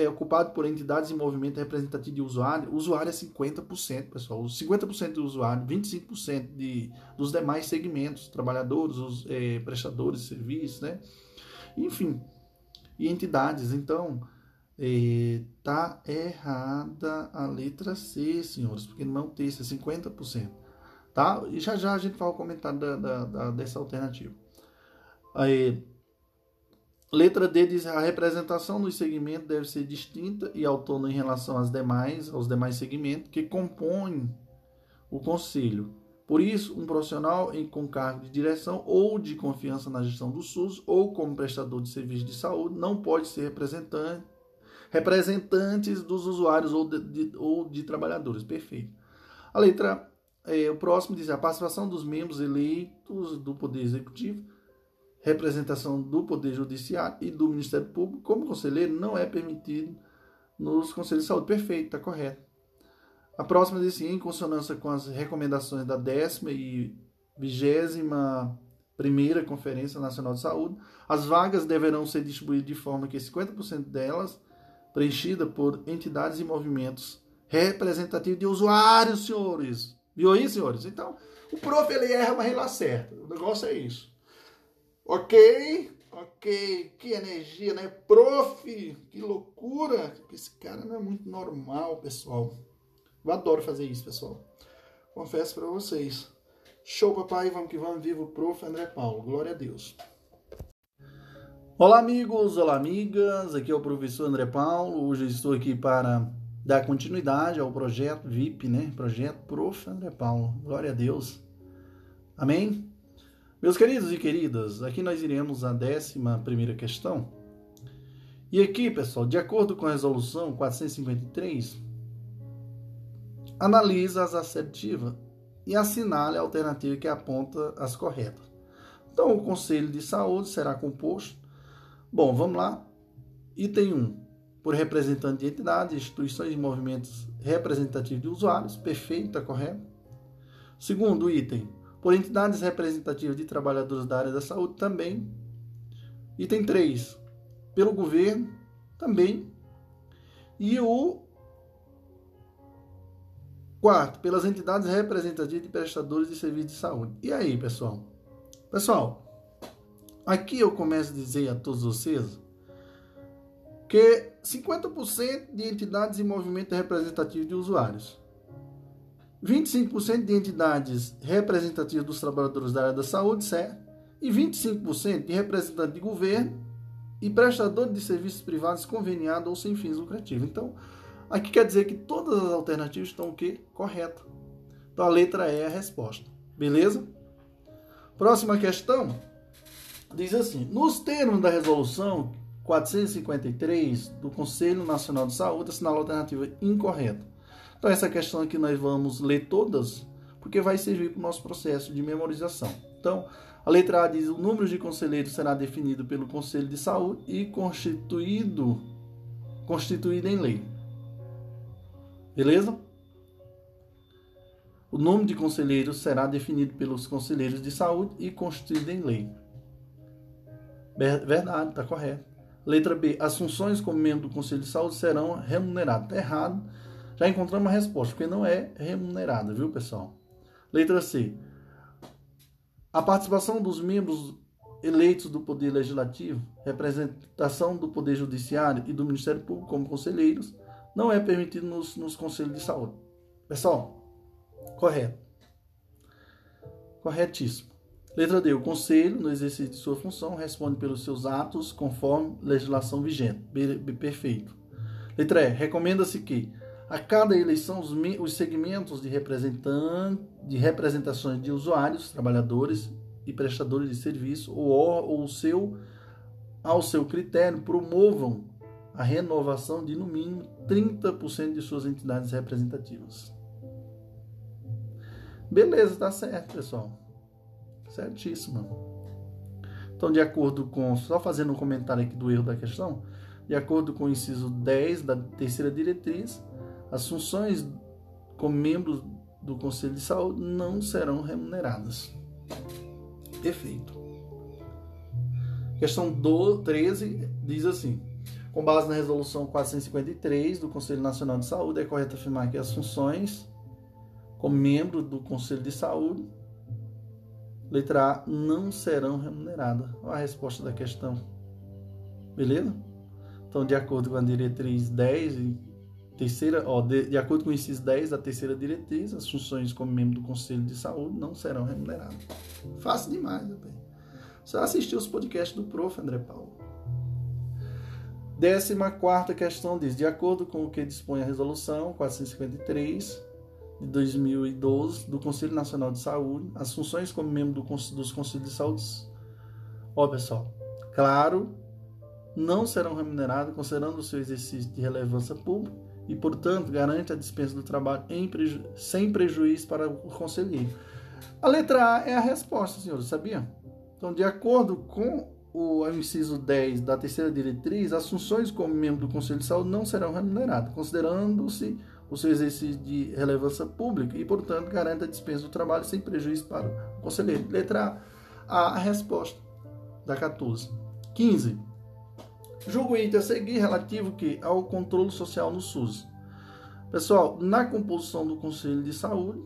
ocupado por entidades em movimento representativo de usuário é 50%, pessoal. 50% do usuário, 25% dos demais segmentos, trabalhadores, prestadores de serviços, né? Enfim, e entidades. Então, tá errada a letra C, senhores, porque não tem, isso é 50%. Tá? E já já a gente fala o comentário dessa alternativa. Aí, letra D diz: a representação do segmento deve ser distinta e autônoma em relação aos demais segmentos que compõem o Conselho. Por isso, um profissional com cargo de direção ou de confiança na gestão do SUS ou como prestador de serviço de saúde não pode ser representantes dos usuários ou de trabalhadores. Perfeito. A letra o próximo diz: a participação dos membros eleitos do Poder Executivo, representação do Poder Judiciário e do Ministério Público como conselheiro não é permitido nos Conselhos de Saúde. Perfeito, está correto. A próxima diz assim: em consonância com as recomendações da 10ª e 21ª Conferência Nacional de Saúde, as vagas deverão ser distribuídas de forma que 50% delas preenchida por entidades e movimentos representativos de usuários, senhores. Viu aí, senhores? Então, o prof, ele erra, mas ele acerta. O negócio é isso. Ok, que energia, né? Prof, que loucura, esse cara não é muito normal, pessoal. Eu adoro fazer isso, pessoal. Confesso pra vocês. Show, papai, vamos que vamos, viva o prof André Paulo, glória a Deus. Olá, amigos, olá, amigas, aqui é o professor André Paulo, hoje eu estou aqui para dar continuidade ao projeto VIP, né? Projeto prof André Paulo, glória a Deus, amém? Meus queridos e queridas, aqui nós iremos à 11ª questão. E aqui, pessoal, de acordo com a Resolução 453, analisa as assertivas e assinale a alternativa que aponta as corretas. Então, o Conselho de Saúde será composto... Bom, vamos lá. Item 1. Por representante de entidades, instituições e movimentos representativos de usuários. Perfeito, está correto. Segundo item... por entidades representativas de trabalhadores da área da saúde, também. Item 3, pelo governo, também. E o 4, pelas entidades representativas de prestadores de serviço de saúde. E aí, pessoal? Pessoal, aqui eu começo a dizer a todos vocês que 50% de entidades e movimento representativo de usuários, 25% de entidades representativas dos trabalhadores da área da saúde, certo? E 25% de representantes de governo e prestadores de serviços privados conveniados ou sem fins lucrativos. Então, aqui quer dizer que todas as alternativas estão o quê? Corretas. Então, a letra E é a resposta. Beleza? Próxima questão diz assim: nos termos da Resolução 453 do Conselho Nacional de Saúde, assinala a alternativa incorreta. Então, essa questão aqui nós vamos ler todas, porque vai servir para o nosso processo de memorização. Então, a letra A diz: o número de conselheiros será definido pelo Conselho de Saúde e constituído em lei. Beleza? O número de conselheiros será definido pelos conselheiros de saúde e constituído em lei. Verdade, está correto. Letra B: as funções como membro do Conselho de Saúde serão remuneradas. Está errado. Já encontramos a resposta, porque não é remunerada, viu, pessoal? Letra C: a participação dos membros eleitos do Poder Legislativo, representação do Poder Judiciário e do Ministério Público como conselheiros, não é permitido nos Conselhos de Saúde. Pessoal, correto. Corretíssimo. Letra D: o Conselho, no exercício de sua função, responde pelos seus atos conforme legislação vigente. Perfeito. Letra E: recomenda-se que a cada eleição, os segmentos de representações de usuários, trabalhadores e prestadores de serviço, ao seu critério, promovam a renovação de, no mínimo, 30% de suas entidades representativas. Beleza, tá certo, pessoal. Certíssimo. Então, de acordo com... Só fazendo um comentário aqui do erro da questão. De acordo com o inciso 10 da 3ª diretriz, as funções como membros do Conselho de Saúde não serão remuneradas. Perfeito. Questão 13 diz assim: com base na Resolução 453 do Conselho Nacional de Saúde, é correto afirmar que as funções como membro do Conselho de Saúde, letra A, não serão remuneradas. Olha a resposta da questão. Beleza? Então, de acordo com a diretriz 10 e terceira, de acordo com o inciso 10 da terceira diretriz, as funções como membro do Conselho de Saúde não serão remuneradas. Fácil demais, meu bem. Só assistir os podcasts do prof. André Paulo. 14ª questão diz: de acordo com o que dispõe a Resolução 453 de 2012 do Conselho Nacional de Saúde, as funções como membro dos Conselhos de Saúde, ó pessoal, claro, não serão remuneradas, considerando o seu exercício de relevância pública e, portanto, garante a dispensa do trabalho sem prejuízo para o conselheiro. A letra A é a resposta, senhores, sabia? Então, de acordo com o inciso 10 da terceira diretriz, as funções como membro do Conselho de Saúde não serão remuneradas, considerando-se o seu exercício de relevância pública e, portanto, garante a dispensa do trabalho sem prejuízo para o conselheiro. Letra A, a resposta da 14. 15. Julgo o item a seguir relativo ao controle social no SUS. Pessoal, na composição do Conselho de Saúde,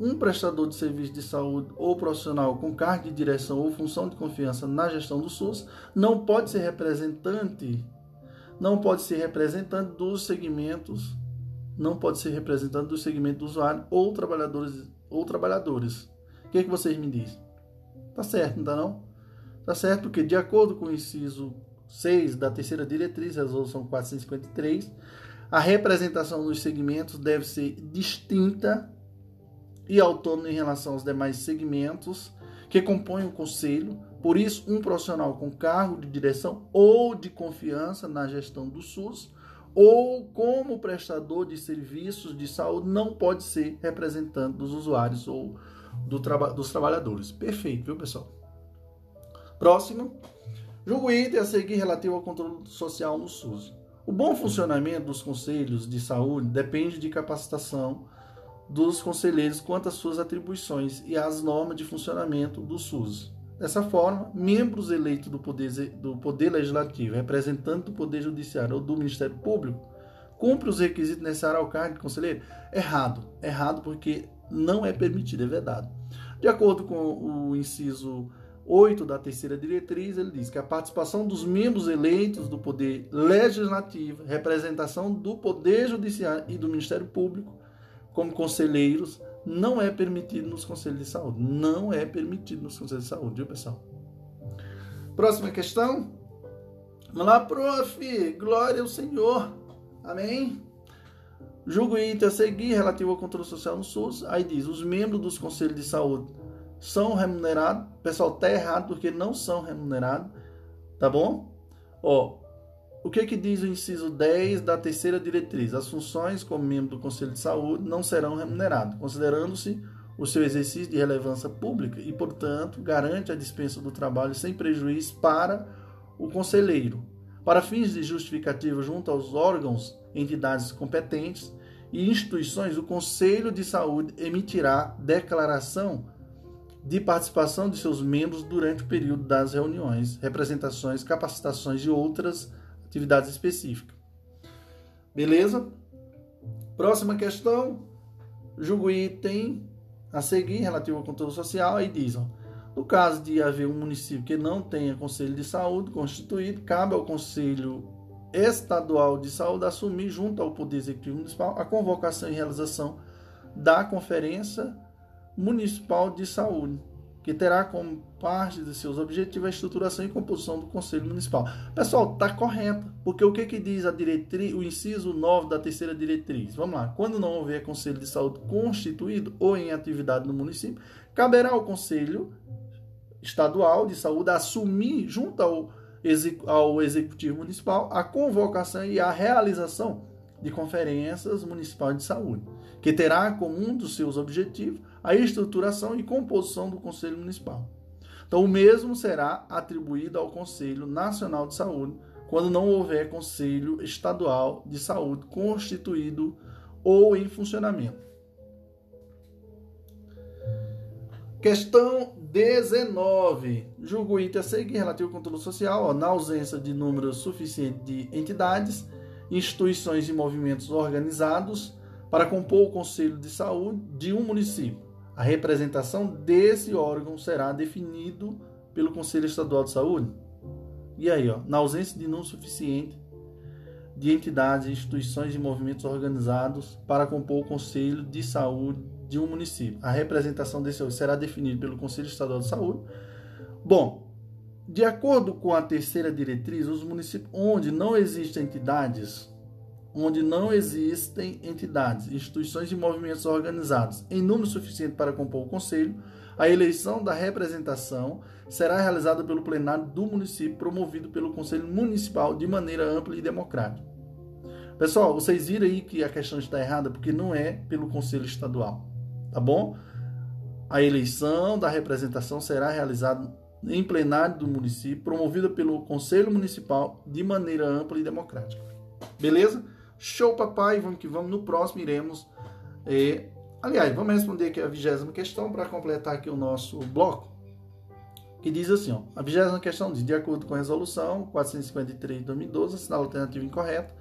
um prestador de serviço de saúde ou profissional com cargo de direção ou função de confiança na gestão do SUS não pode ser representante do segmento do usuário ou trabalhadores. O que é que vocês me dizem? Tá certo, não tá não? Tá certo porque, de acordo com o inciso 6 da terceira diretriz, Resolução 453, a representação dos segmentos deve ser distinta e autônoma em relação aos demais segmentos que compõem o conselho. Por isso, um profissional com cargo de direção ou de confiança na gestão do SUS ou como prestador de serviços de saúde não pode ser representante dos usuários ou dos trabalhadores. Perfeito, viu, pessoal? Próximo. Julgo o item a seguir relativo ao controle social no SUS. O bom funcionamento dos conselhos de saúde depende de capacitação dos conselheiros quanto às suas atribuições e às normas de funcionamento do SUS. Dessa forma, membros eleitos do Poder Legislativo, representantes do Poder Judiciário ou do Ministério Público, cumprem os requisitos necessários ao cargo de conselheiro? Errado porque não é permitido, é vedado. De acordo com o inciso 8 da terceira diretriz, ele diz que a participação dos membros eleitos do Poder Legislativo, representação do Poder Judiciário e do Ministério Público, como conselheiros, não é permitido nos conselhos de saúde. Não é permitido nos conselhos de saúde, viu, pessoal? Próxima questão. Vamos lá, prof. Glória ao Senhor. Amém? Julgo o item a seguir relativo ao controle social no SUS. Aí diz: os membros dos conselhos de saúde são remunerados. Pessoal, tá errado porque não são remunerados. Tá bom? Ó. O que diz o inciso 10 da terceira diretriz? As funções como membro do Conselho de Saúde não serão remuneradas, considerando-se o seu exercício de relevância pública e, portanto, garante a dispensa do trabalho sem prejuízo para o conselheiro. Para fins de justificativa junto aos órgãos, entidades competentes e instituições, o Conselho de Saúde emitirá declaração de participação de seus membros durante o período das reuniões, representações, capacitações e outras atividades específicas. Beleza? Próxima questão. Julgo o item a seguir relativo ao controle social. Aí diz: ó, no caso de haver um município que não tenha conselho de saúde constituído, cabe ao Conselho Estadual de Saúde assumir, junto ao Poder Executivo Municipal, a convocação e realização da Conferência Municipal de Saúde, que terá como parte de seus objetivos a estruturação e composição do Conselho Municipal. Pessoal, está correto, porque o que diz a diretriz, o inciso 9 da terceira diretriz? Vamos lá. Quando não houver Conselho de Saúde constituído ou em atividade no município, caberá ao Conselho Estadual de Saúde assumir, junto ao Executivo Municipal, a convocação e a realização de conferências municipais de saúde, que terá como um dos seus objetivos a estruturação e composição do Conselho Municipal. Então, o mesmo será atribuído ao Conselho Nacional de Saúde quando não houver Conselho Estadual de Saúde constituído ou em funcionamento. Questão 19. Julga o item a seguir, relativo ao controle social, na ausência de número suficiente de entidades, instituições e movimentos organizados para compor o Conselho de Saúde de um município. A representação desse órgão será definido pelo Conselho Estadual de Saúde. E aí, ó, na ausência de número suficiente de entidades, instituições e movimentos organizados para compor o Conselho de Saúde de um município. A representação desse órgão será definida pelo Conselho Estadual de Saúde. Bom, de acordo com a terceira diretriz, os municípios onde não existem entidades, instituições e movimentos organizados em número suficiente para compor o Conselho, a eleição da representação será realizada pelo plenário do município, promovido pelo Conselho Municipal de maneira ampla e democrática. Pessoal, vocês viram aí que a questão está errada, porque não é pelo Conselho Estadual, tá bom? A eleição da representação será realizada em plenário do município, promovida pelo Conselho Municipal de maneira ampla e democrática. Beleza? Show, papai, vamos que vamos. No próximo iremos... Aliás, vamos responder aqui a 20ª questão para completar aqui o nosso bloco, que diz assim, ó, a 20ª questão diz, de acordo com a Resolução 453/2012, assinala a alternativa incorreta.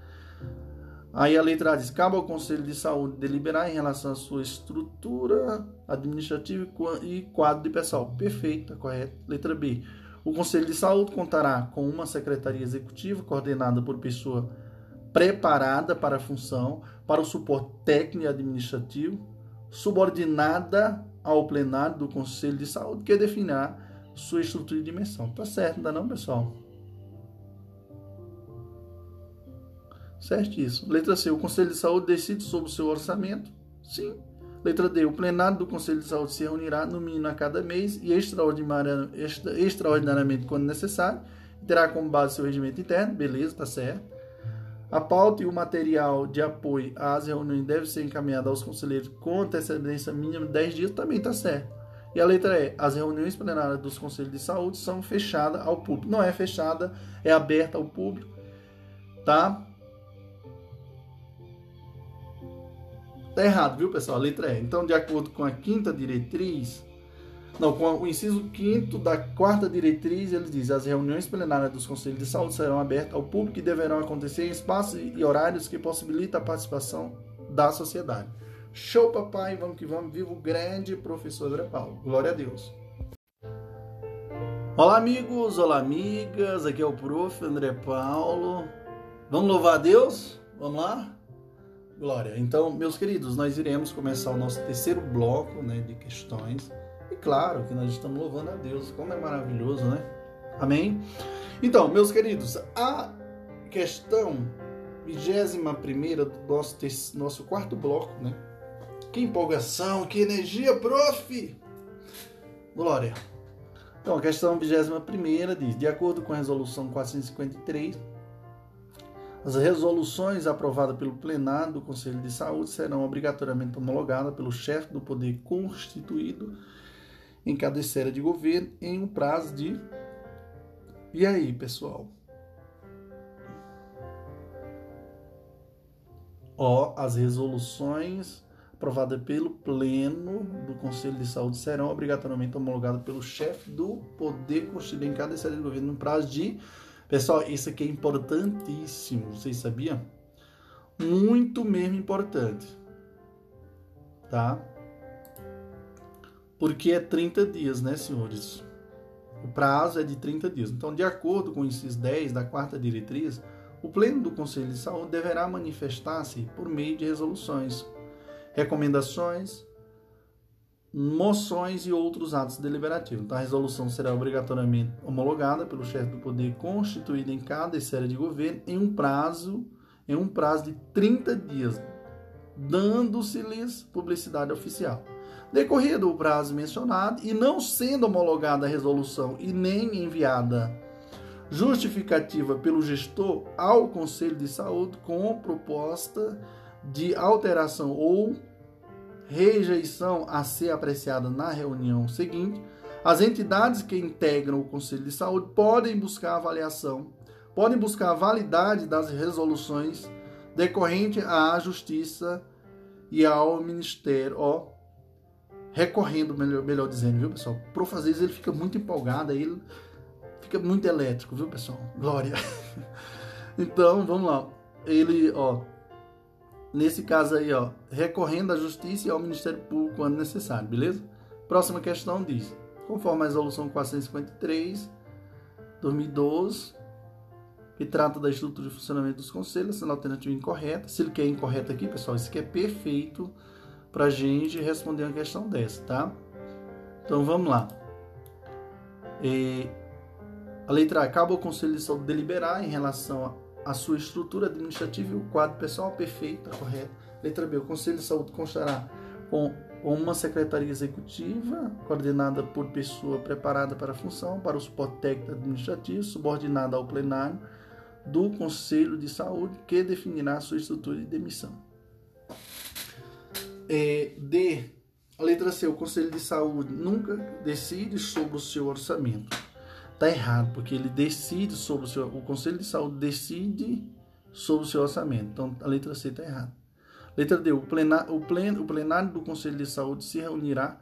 Aí a letra A diz, cabe ao Conselho de Saúde deliberar em relação à sua estrutura administrativa e quadro de pessoal. Perfeito, tá correto. Letra B, o Conselho de Saúde contará com uma secretaria executiva coordenada por pessoa preparada para a função, para o suporte técnico e administrativo, subordinada ao plenário do Conselho de Saúde, que definirá sua estrutura e dimensão. Tá certo, não dá não, pessoal? Certo isso. Letra C, o Conselho de Saúde decide sobre o seu orçamento? Sim. Letra D, o plenário do Conselho de Saúde se reunirá no mínimo a cada mês e extraordinariamente quando necessário, e terá como base seu regimento interno. Beleza, tá certo. A pauta e o material de apoio às reuniões devem ser encaminhados aos conselheiros com antecedência mínima de 10 dias, também está certo. E a letra E, as reuniões plenárias dos conselhos de saúde são fechadas ao público. Não é fechada, é aberta ao público, tá? Tá errado, viu, pessoal? A letra E. Então, de acordo com a quinta diretriz... Não, com o inciso 5º da 4ª diretriz, ele diz, as reuniões plenárias dos Conselhos de Saúde serão abertas ao público e deverão acontecer em espaços e horários que possibilitem a participação da sociedade. Show, papai! Vamos que vamos! Viva o grande professor André Paulo! Glória a Deus! Olá, amigos! Olá, amigas! Aqui é o prof. André Paulo. Vamos louvar a Deus? Vamos lá? Glória! Então, meus queridos, nós iremos começar o nosso terceiro bloco, né, de questões. E claro que nós estamos louvando a Deus, como é maravilhoso, né? Amém? Então, meus queridos, a questão 21ª do nosso quarto bloco, né? Que empolgação, que energia, prof! Glória! Então, a questão 21ª diz, de acordo com a Resolução 453, as resoluções aprovadas pelo plenário do Conselho de Saúde serão obrigatoriamente homologadas pelo chefe do poder constituído em cada esfera de governo, em um prazo de... E aí, pessoal? Ó, as resoluções aprovadas pelo Pleno do Conselho de Saúde serão obrigatoriamente homologadas pelo chefe do Poder Constituído em cada esfera de governo, em um prazo de... Pessoal, isso aqui é importantíssimo, vocês sabiam? Muito mesmo importante, tá? Porque é 30 dias, né, senhores? O prazo é de 30 dias. Então, de acordo com o inciso 10 da 4ª diretriz, o Pleno do Conselho de Saúde deverá manifestar-se por meio de resoluções, recomendações, moções e outros atos deliberativos. Então, a resolução será obrigatoriamente homologada pelo chefe do poder constituído em cada esfera de governo em um prazo de 30 dias, dando-se-lhes publicidade oficial. Decorrido o prazo mencionado e não sendo homologada a resolução e nem enviada justificativa pelo gestor ao Conselho de Saúde com proposta de alteração ou rejeição a ser apreciada na reunião seguinte, as entidades que integram o Conselho de Saúde podem buscar a validade das resoluções decorrente à Justiça e ao Ministério, recorrendo, melhor dizendo, viu, pessoal? O Prof. às vezes ele fica muito empolgado, aí ele fica muito elétrico, viu, pessoal? Glória! Então, vamos lá. Ele, ó, nesse caso aí, ó, recorrendo à Justiça e ao Ministério Público quando necessário, beleza? Próxima questão diz, conforme a Resolução 453/2012, que trata da estrutura de funcionamento dos conselhos, sendo alternativa incorreta. Se ele quer incorreto aqui, pessoal, isso aqui é perfeito para a gente responder uma questão dessa, tá? Então, vamos lá. A letra A, cabe ao Conselho de Saúde deliberar em relação à sua estrutura administrativa e o quadro pessoal. Perfeito, tá correto. Letra B, o Conselho de Saúde constará com uma secretaria executiva coordenada por pessoa preparada para a função, para o suporte técnico administrativo, subordinada ao plenário do Conselho de Saúde, que definirá sua estrutura de demissão. D. A letra C. O Conselho de Saúde nunca decide sobre o seu orçamento. Está errado, porque ele decide sobre o seu... O Conselho de Saúde decide sobre o seu orçamento. Então, a letra C está errada. Letra D. O plenário do Conselho de Saúde se reunirá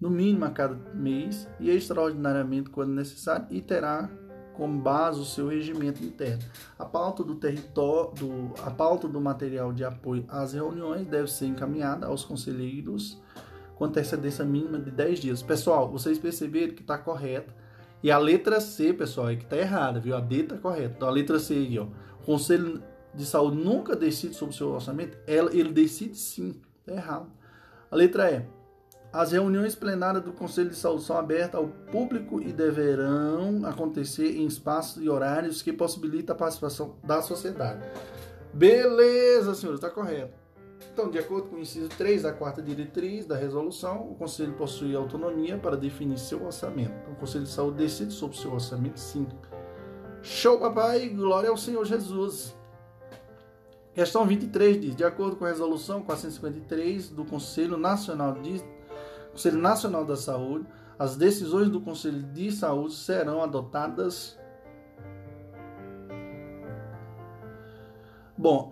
no mínimo a cada mês e extraordinariamente quando necessário e terá como base o seu regimento interno. A pauta do material de apoio às reuniões deve ser encaminhada aos conselheiros com antecedência mínima de 10 dias. Pessoal, vocês perceberam que está correta. E a letra C, pessoal, é que está errada, viu? A D está correta. Então, a letra C aí, ó. O Conselho de Saúde nunca decide sobre o seu orçamento, ele decide sim, está errado. A letra E, as reuniões plenárias do Conselho de Saúde são abertas ao público e deverão acontecer em espaços e horários que possibilitam a participação da sociedade. Beleza, senhores, está correto. Então, de acordo com o inciso 3 da quarta diretriz da resolução, o Conselho possui autonomia para definir seu orçamento. Então, o Conselho de Saúde decide sobre o seu orçamento, sim. Show, papai, glória ao Senhor Jesus. Questão 23 diz, de acordo com a Resolução 453 do Conselho Nacional da Saúde, as decisões do Conselho de Saúde serão adotadas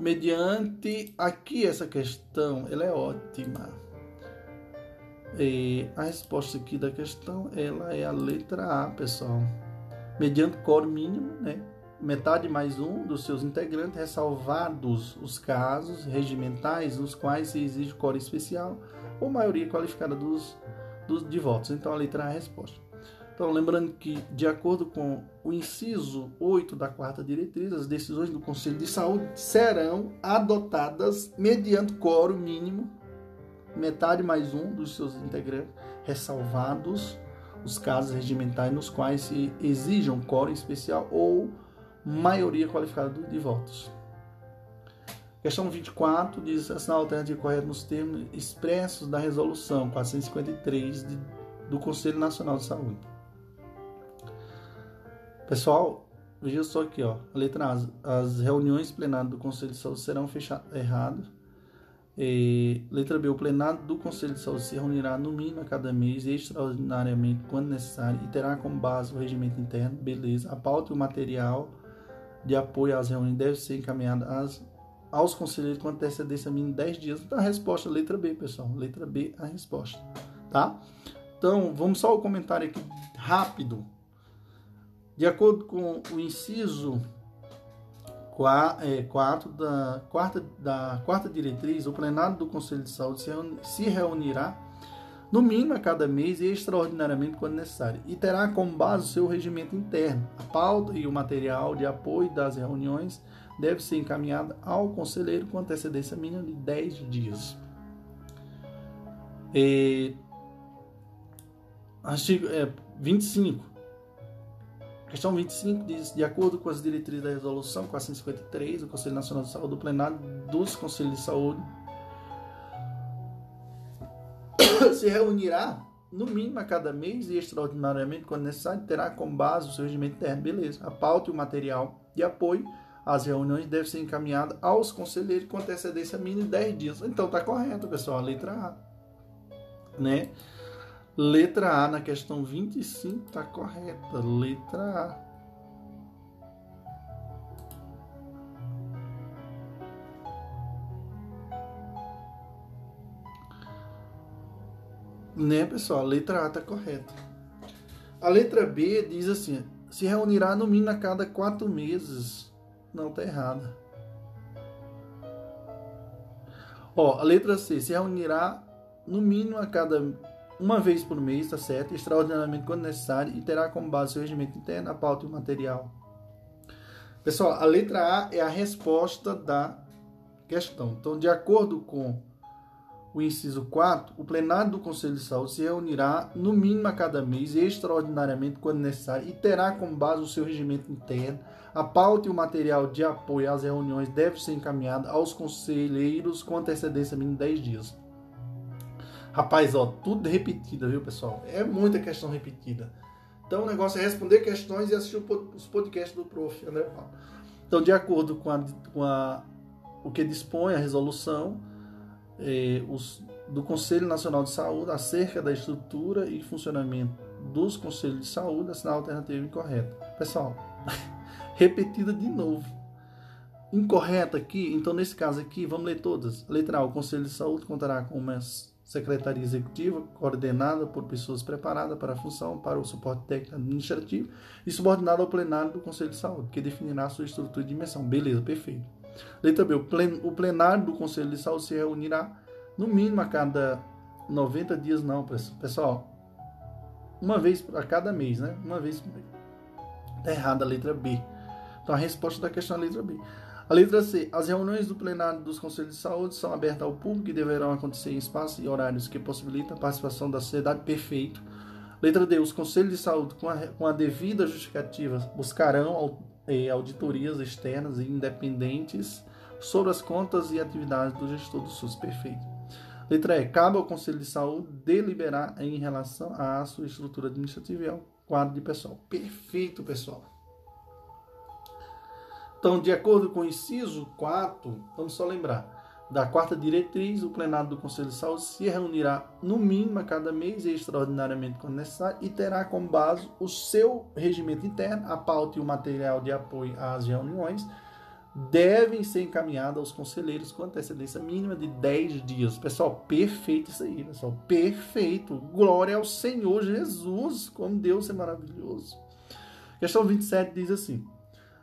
mediante... Aqui essa questão, ela é ótima. A resposta aqui da questão, ela é a letra A, pessoal. Mediante quórum mínimo, né? Metade mais um dos seus integrantes, ressalvados os casos regimentais nos quais se exige quórum especial ou maioria qualificada de votos. Então, a letra A é a resposta. Então, lembrando que, de acordo com o inciso 8 da quarta diretriz, as decisões do Conselho de Saúde serão adotadas mediante quórum mínimo, metade mais um dos seus integrantes, ressalvados os casos regimentais nos quais se exijam quórum especial ou maioria qualificada de votos. Questão 24 diz, assinar a alternativa correta nos termos expressos da Resolução 453 do Conselho Nacional de Saúde. Pessoal, veja só aqui, ó, a letra A, as reuniões plenárias do Conselho de Saúde serão fechadas, errado. Letra B, o plenário do Conselho de Saúde se reunirá no mínimo a cada mês, extraordinariamente quando necessário, e terá como base o regimento interno, beleza. A pauta e o material de apoio às reuniões deve ser encaminhada aos conselheiros com antecedência mínima de 10 dias. Então, a resposta é letra B, pessoal. Letra B é a resposta, tá? Então, vamos só ao comentário aqui rápido. De acordo com o inciso 4 da quarta diretriz, o plenário do Conselho de Saúde se reunirá no mínimo a cada mês e extraordinariamente quando necessário, e terá como base o seu regimento interno. A pauta e o material de apoio das reuniões deve ser encaminhada ao conselheiro com antecedência mínima de 10 dias. Artigo 25. Questão 25 diz, de acordo com as diretrizes da Resolução 453, o Conselho Nacional de Saúde, o plenário dos Conselhos de Saúde se reunirá no mínimo a cada mês e extraordinariamente quando necessário, terá como base o seu regimento interno. Beleza. A pauta e o material de apoio às reuniões deve ser encaminhada aos conselheiros com antecedência mínima de 10 dias. Então tá correto, pessoal, a letra A, né? Letra A na questão 25 tá correta, letra A. Né, pessoal? A letra A está correta. A letra B diz assim: se reunirá no mínimo a cada 4 meses. Não, está errada. Ó, a letra C: se reunirá no mínimo a cada 1 vez por mês, tá certo? Extraordinariamente quando necessário, e terá como base seu regimento interno, a pauta e o material. Pessoal, a letra A é a resposta da questão. Então, de acordo com o inciso 4, o plenário do Conselho de Saúde se reunirá no mínimo a cada mês, extraordinariamente quando necessário, e terá como base o seu regimento interno. A pauta e o material de apoio às reuniões deve ser encaminhado aos conselheiros com antecedência mínima de 10 dias. Rapaz, ó, tudo repetida, viu, pessoal? É muita questão repetida. Então, o negócio é responder questões e assistir os podcasts do prof. André Paulo. Então, de acordo com o que dispõe a resolução do Conselho Nacional de Saúde acerca da estrutura e funcionamento dos Conselhos de Saúde, assinar a alternativa incorreta. Pessoal, repetida de novo. Incorreta aqui, então nesse caso aqui, vamos ler todas. Letra A, o Conselho de Saúde contará com uma secretaria executiva coordenada por pessoas preparadas para a função, para o suporte técnico administrativo e subordinada ao plenário do Conselho de Saúde, que definirá sua estrutura e dimensão. Beleza, perfeito. Letra B, o plenário do Conselho de Saúde se reunirá no mínimo a cada 90 dias, não, pessoal. 1 vez a cada mês, né? 1 vez por mês. Tá errada a letra B. Então a resposta da questão é a letra B. A letra C. As reuniões do plenário dos Conselhos de Saúde são abertas ao público e deverão acontecer em espaços e horários que possibilitam a participação da sociedade. Perfeito. Letra D. Os Conselhos de Saúde, com a devida justificativa, buscarão auditorias externas e independentes sobre as contas e atividades do gestor do SUS. Perfeito. Letra E. Cabe ao Conselho de Saúde deliberar em relação à sua estrutura administrativa e ao quadro de pessoal. Perfeito, pessoal. Então, de acordo com o inciso 4, vamos só lembrar, da quarta diretriz, o plenário do Conselho de Saúde se reunirá no mínimo a cada mês, extraordinariamente quando necessário, e terá como base o seu regimento interno. A pauta e o material de apoio às reuniões devem ser encaminhados aos conselheiros com antecedência mínima de 10 dias. Pessoal, perfeito isso aí, pessoal, perfeito. Glória ao Senhor Jesus, como Deus é maravilhoso. Questão 27 diz assim: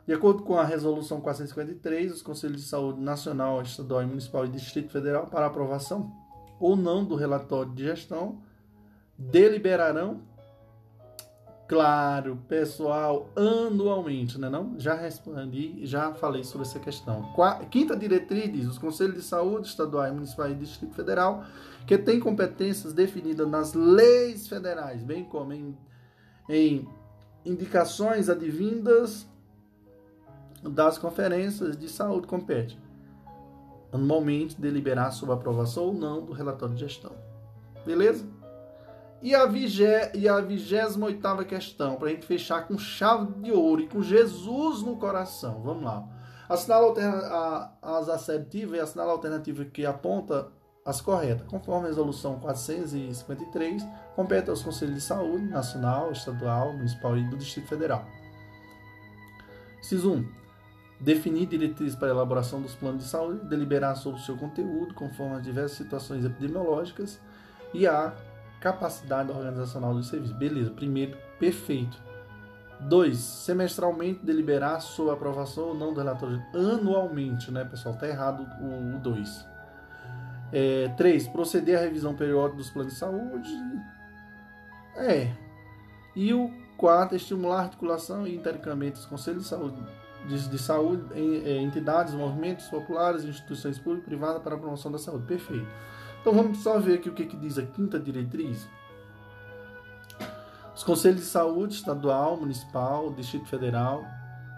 de acordo com a Resolução 453, os Conselhos de Saúde Nacional, Estadual, Municipal e Distrito Federal, para aprovação ou não do relatório de gestão, deliberarão, claro, pessoal, anualmente, né, não? Já respondi, já falei sobre essa questão. Quinta diretriz diz: os Conselhos de Saúde, Estadual, Municipal e Distrito Federal, que têm competências definidas nas leis federais, bem como em indicações advindas das conferências de saúde, compete anualmente deliberar sobre a aprovação ou não do relatório de gestão. Beleza? E a 28ª questão, para a gente fechar com chave de ouro e com Jesus no coração. Vamos lá. Assinala as assertivas e assinala a alternativa que aponta as corretas. Conforme a Resolução 453, compete aos Conselhos de Saúde Nacional, Estadual, Municipal e do Distrito Federal. Inciso 1. Definir diretrizes para a elaboração dos planos de saúde, deliberar sobre o seu conteúdo, conforme as diversas situações epidemiológicas e a capacidade organizacional dos serviços. Beleza, primeiro, perfeito. 2. Semestralmente, deliberar sobre a aprovação ou não do relatório. Anualmente, né, pessoal? Está errado o 2. 3. Proceder à revisão periódica dos planos de saúde. E o 4. Estimular a articulação e intercâmbio dos Conselhos de Saúde, em entidades, movimentos populares, instituições públicas e privadas para a promoção da saúde. Perfeito. Então vamos só ver aqui o que diz a quinta diretriz. Os Conselhos de Saúde Estadual, Municipal, Distrito Federal,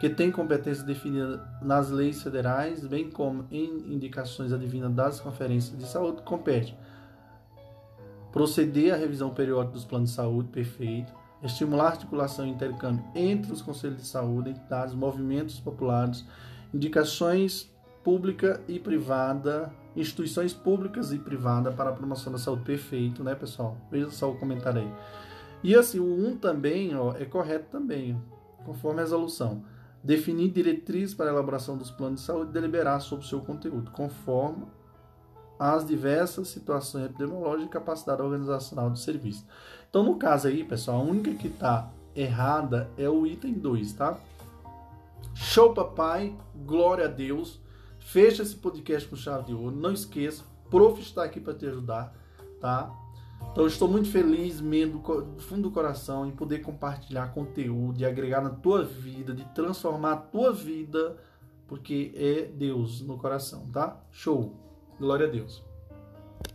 que têm competência definida nas leis federais, bem como em indicações advindas das conferências de saúde, compete proceder à revisão periódica dos planos de saúde. Perfeito. Estimular a articulação e intercâmbio entre os Conselhos de Saúde, entidades, movimentos populares, indicações pública e privada, instituições públicas e privadas para a promoção da saúde. Perfeito, né, pessoal? Veja só o comentário aí. E assim, o 1 também, ó, é correto também, ó, conforme a resolução. Definir diretrizes para a elaboração dos planos de saúde e deliberar sobre o seu conteúdo, conforme às diversas situações epidemiológicas e capacidade organizacional do serviço. Então, no caso aí, pessoal, a única que está errada é o item 2, tá? Show, papai, glória a Deus. Fecha esse podcast com chave de ouro. Não esqueça, Prof está aqui para te ajudar, tá? Então, eu estou muito feliz mesmo, do fundo do coração, em poder compartilhar conteúdo, de agregar na tua vida, de transformar a tua vida, porque é Deus no coração, tá? Show! Glória a Deus!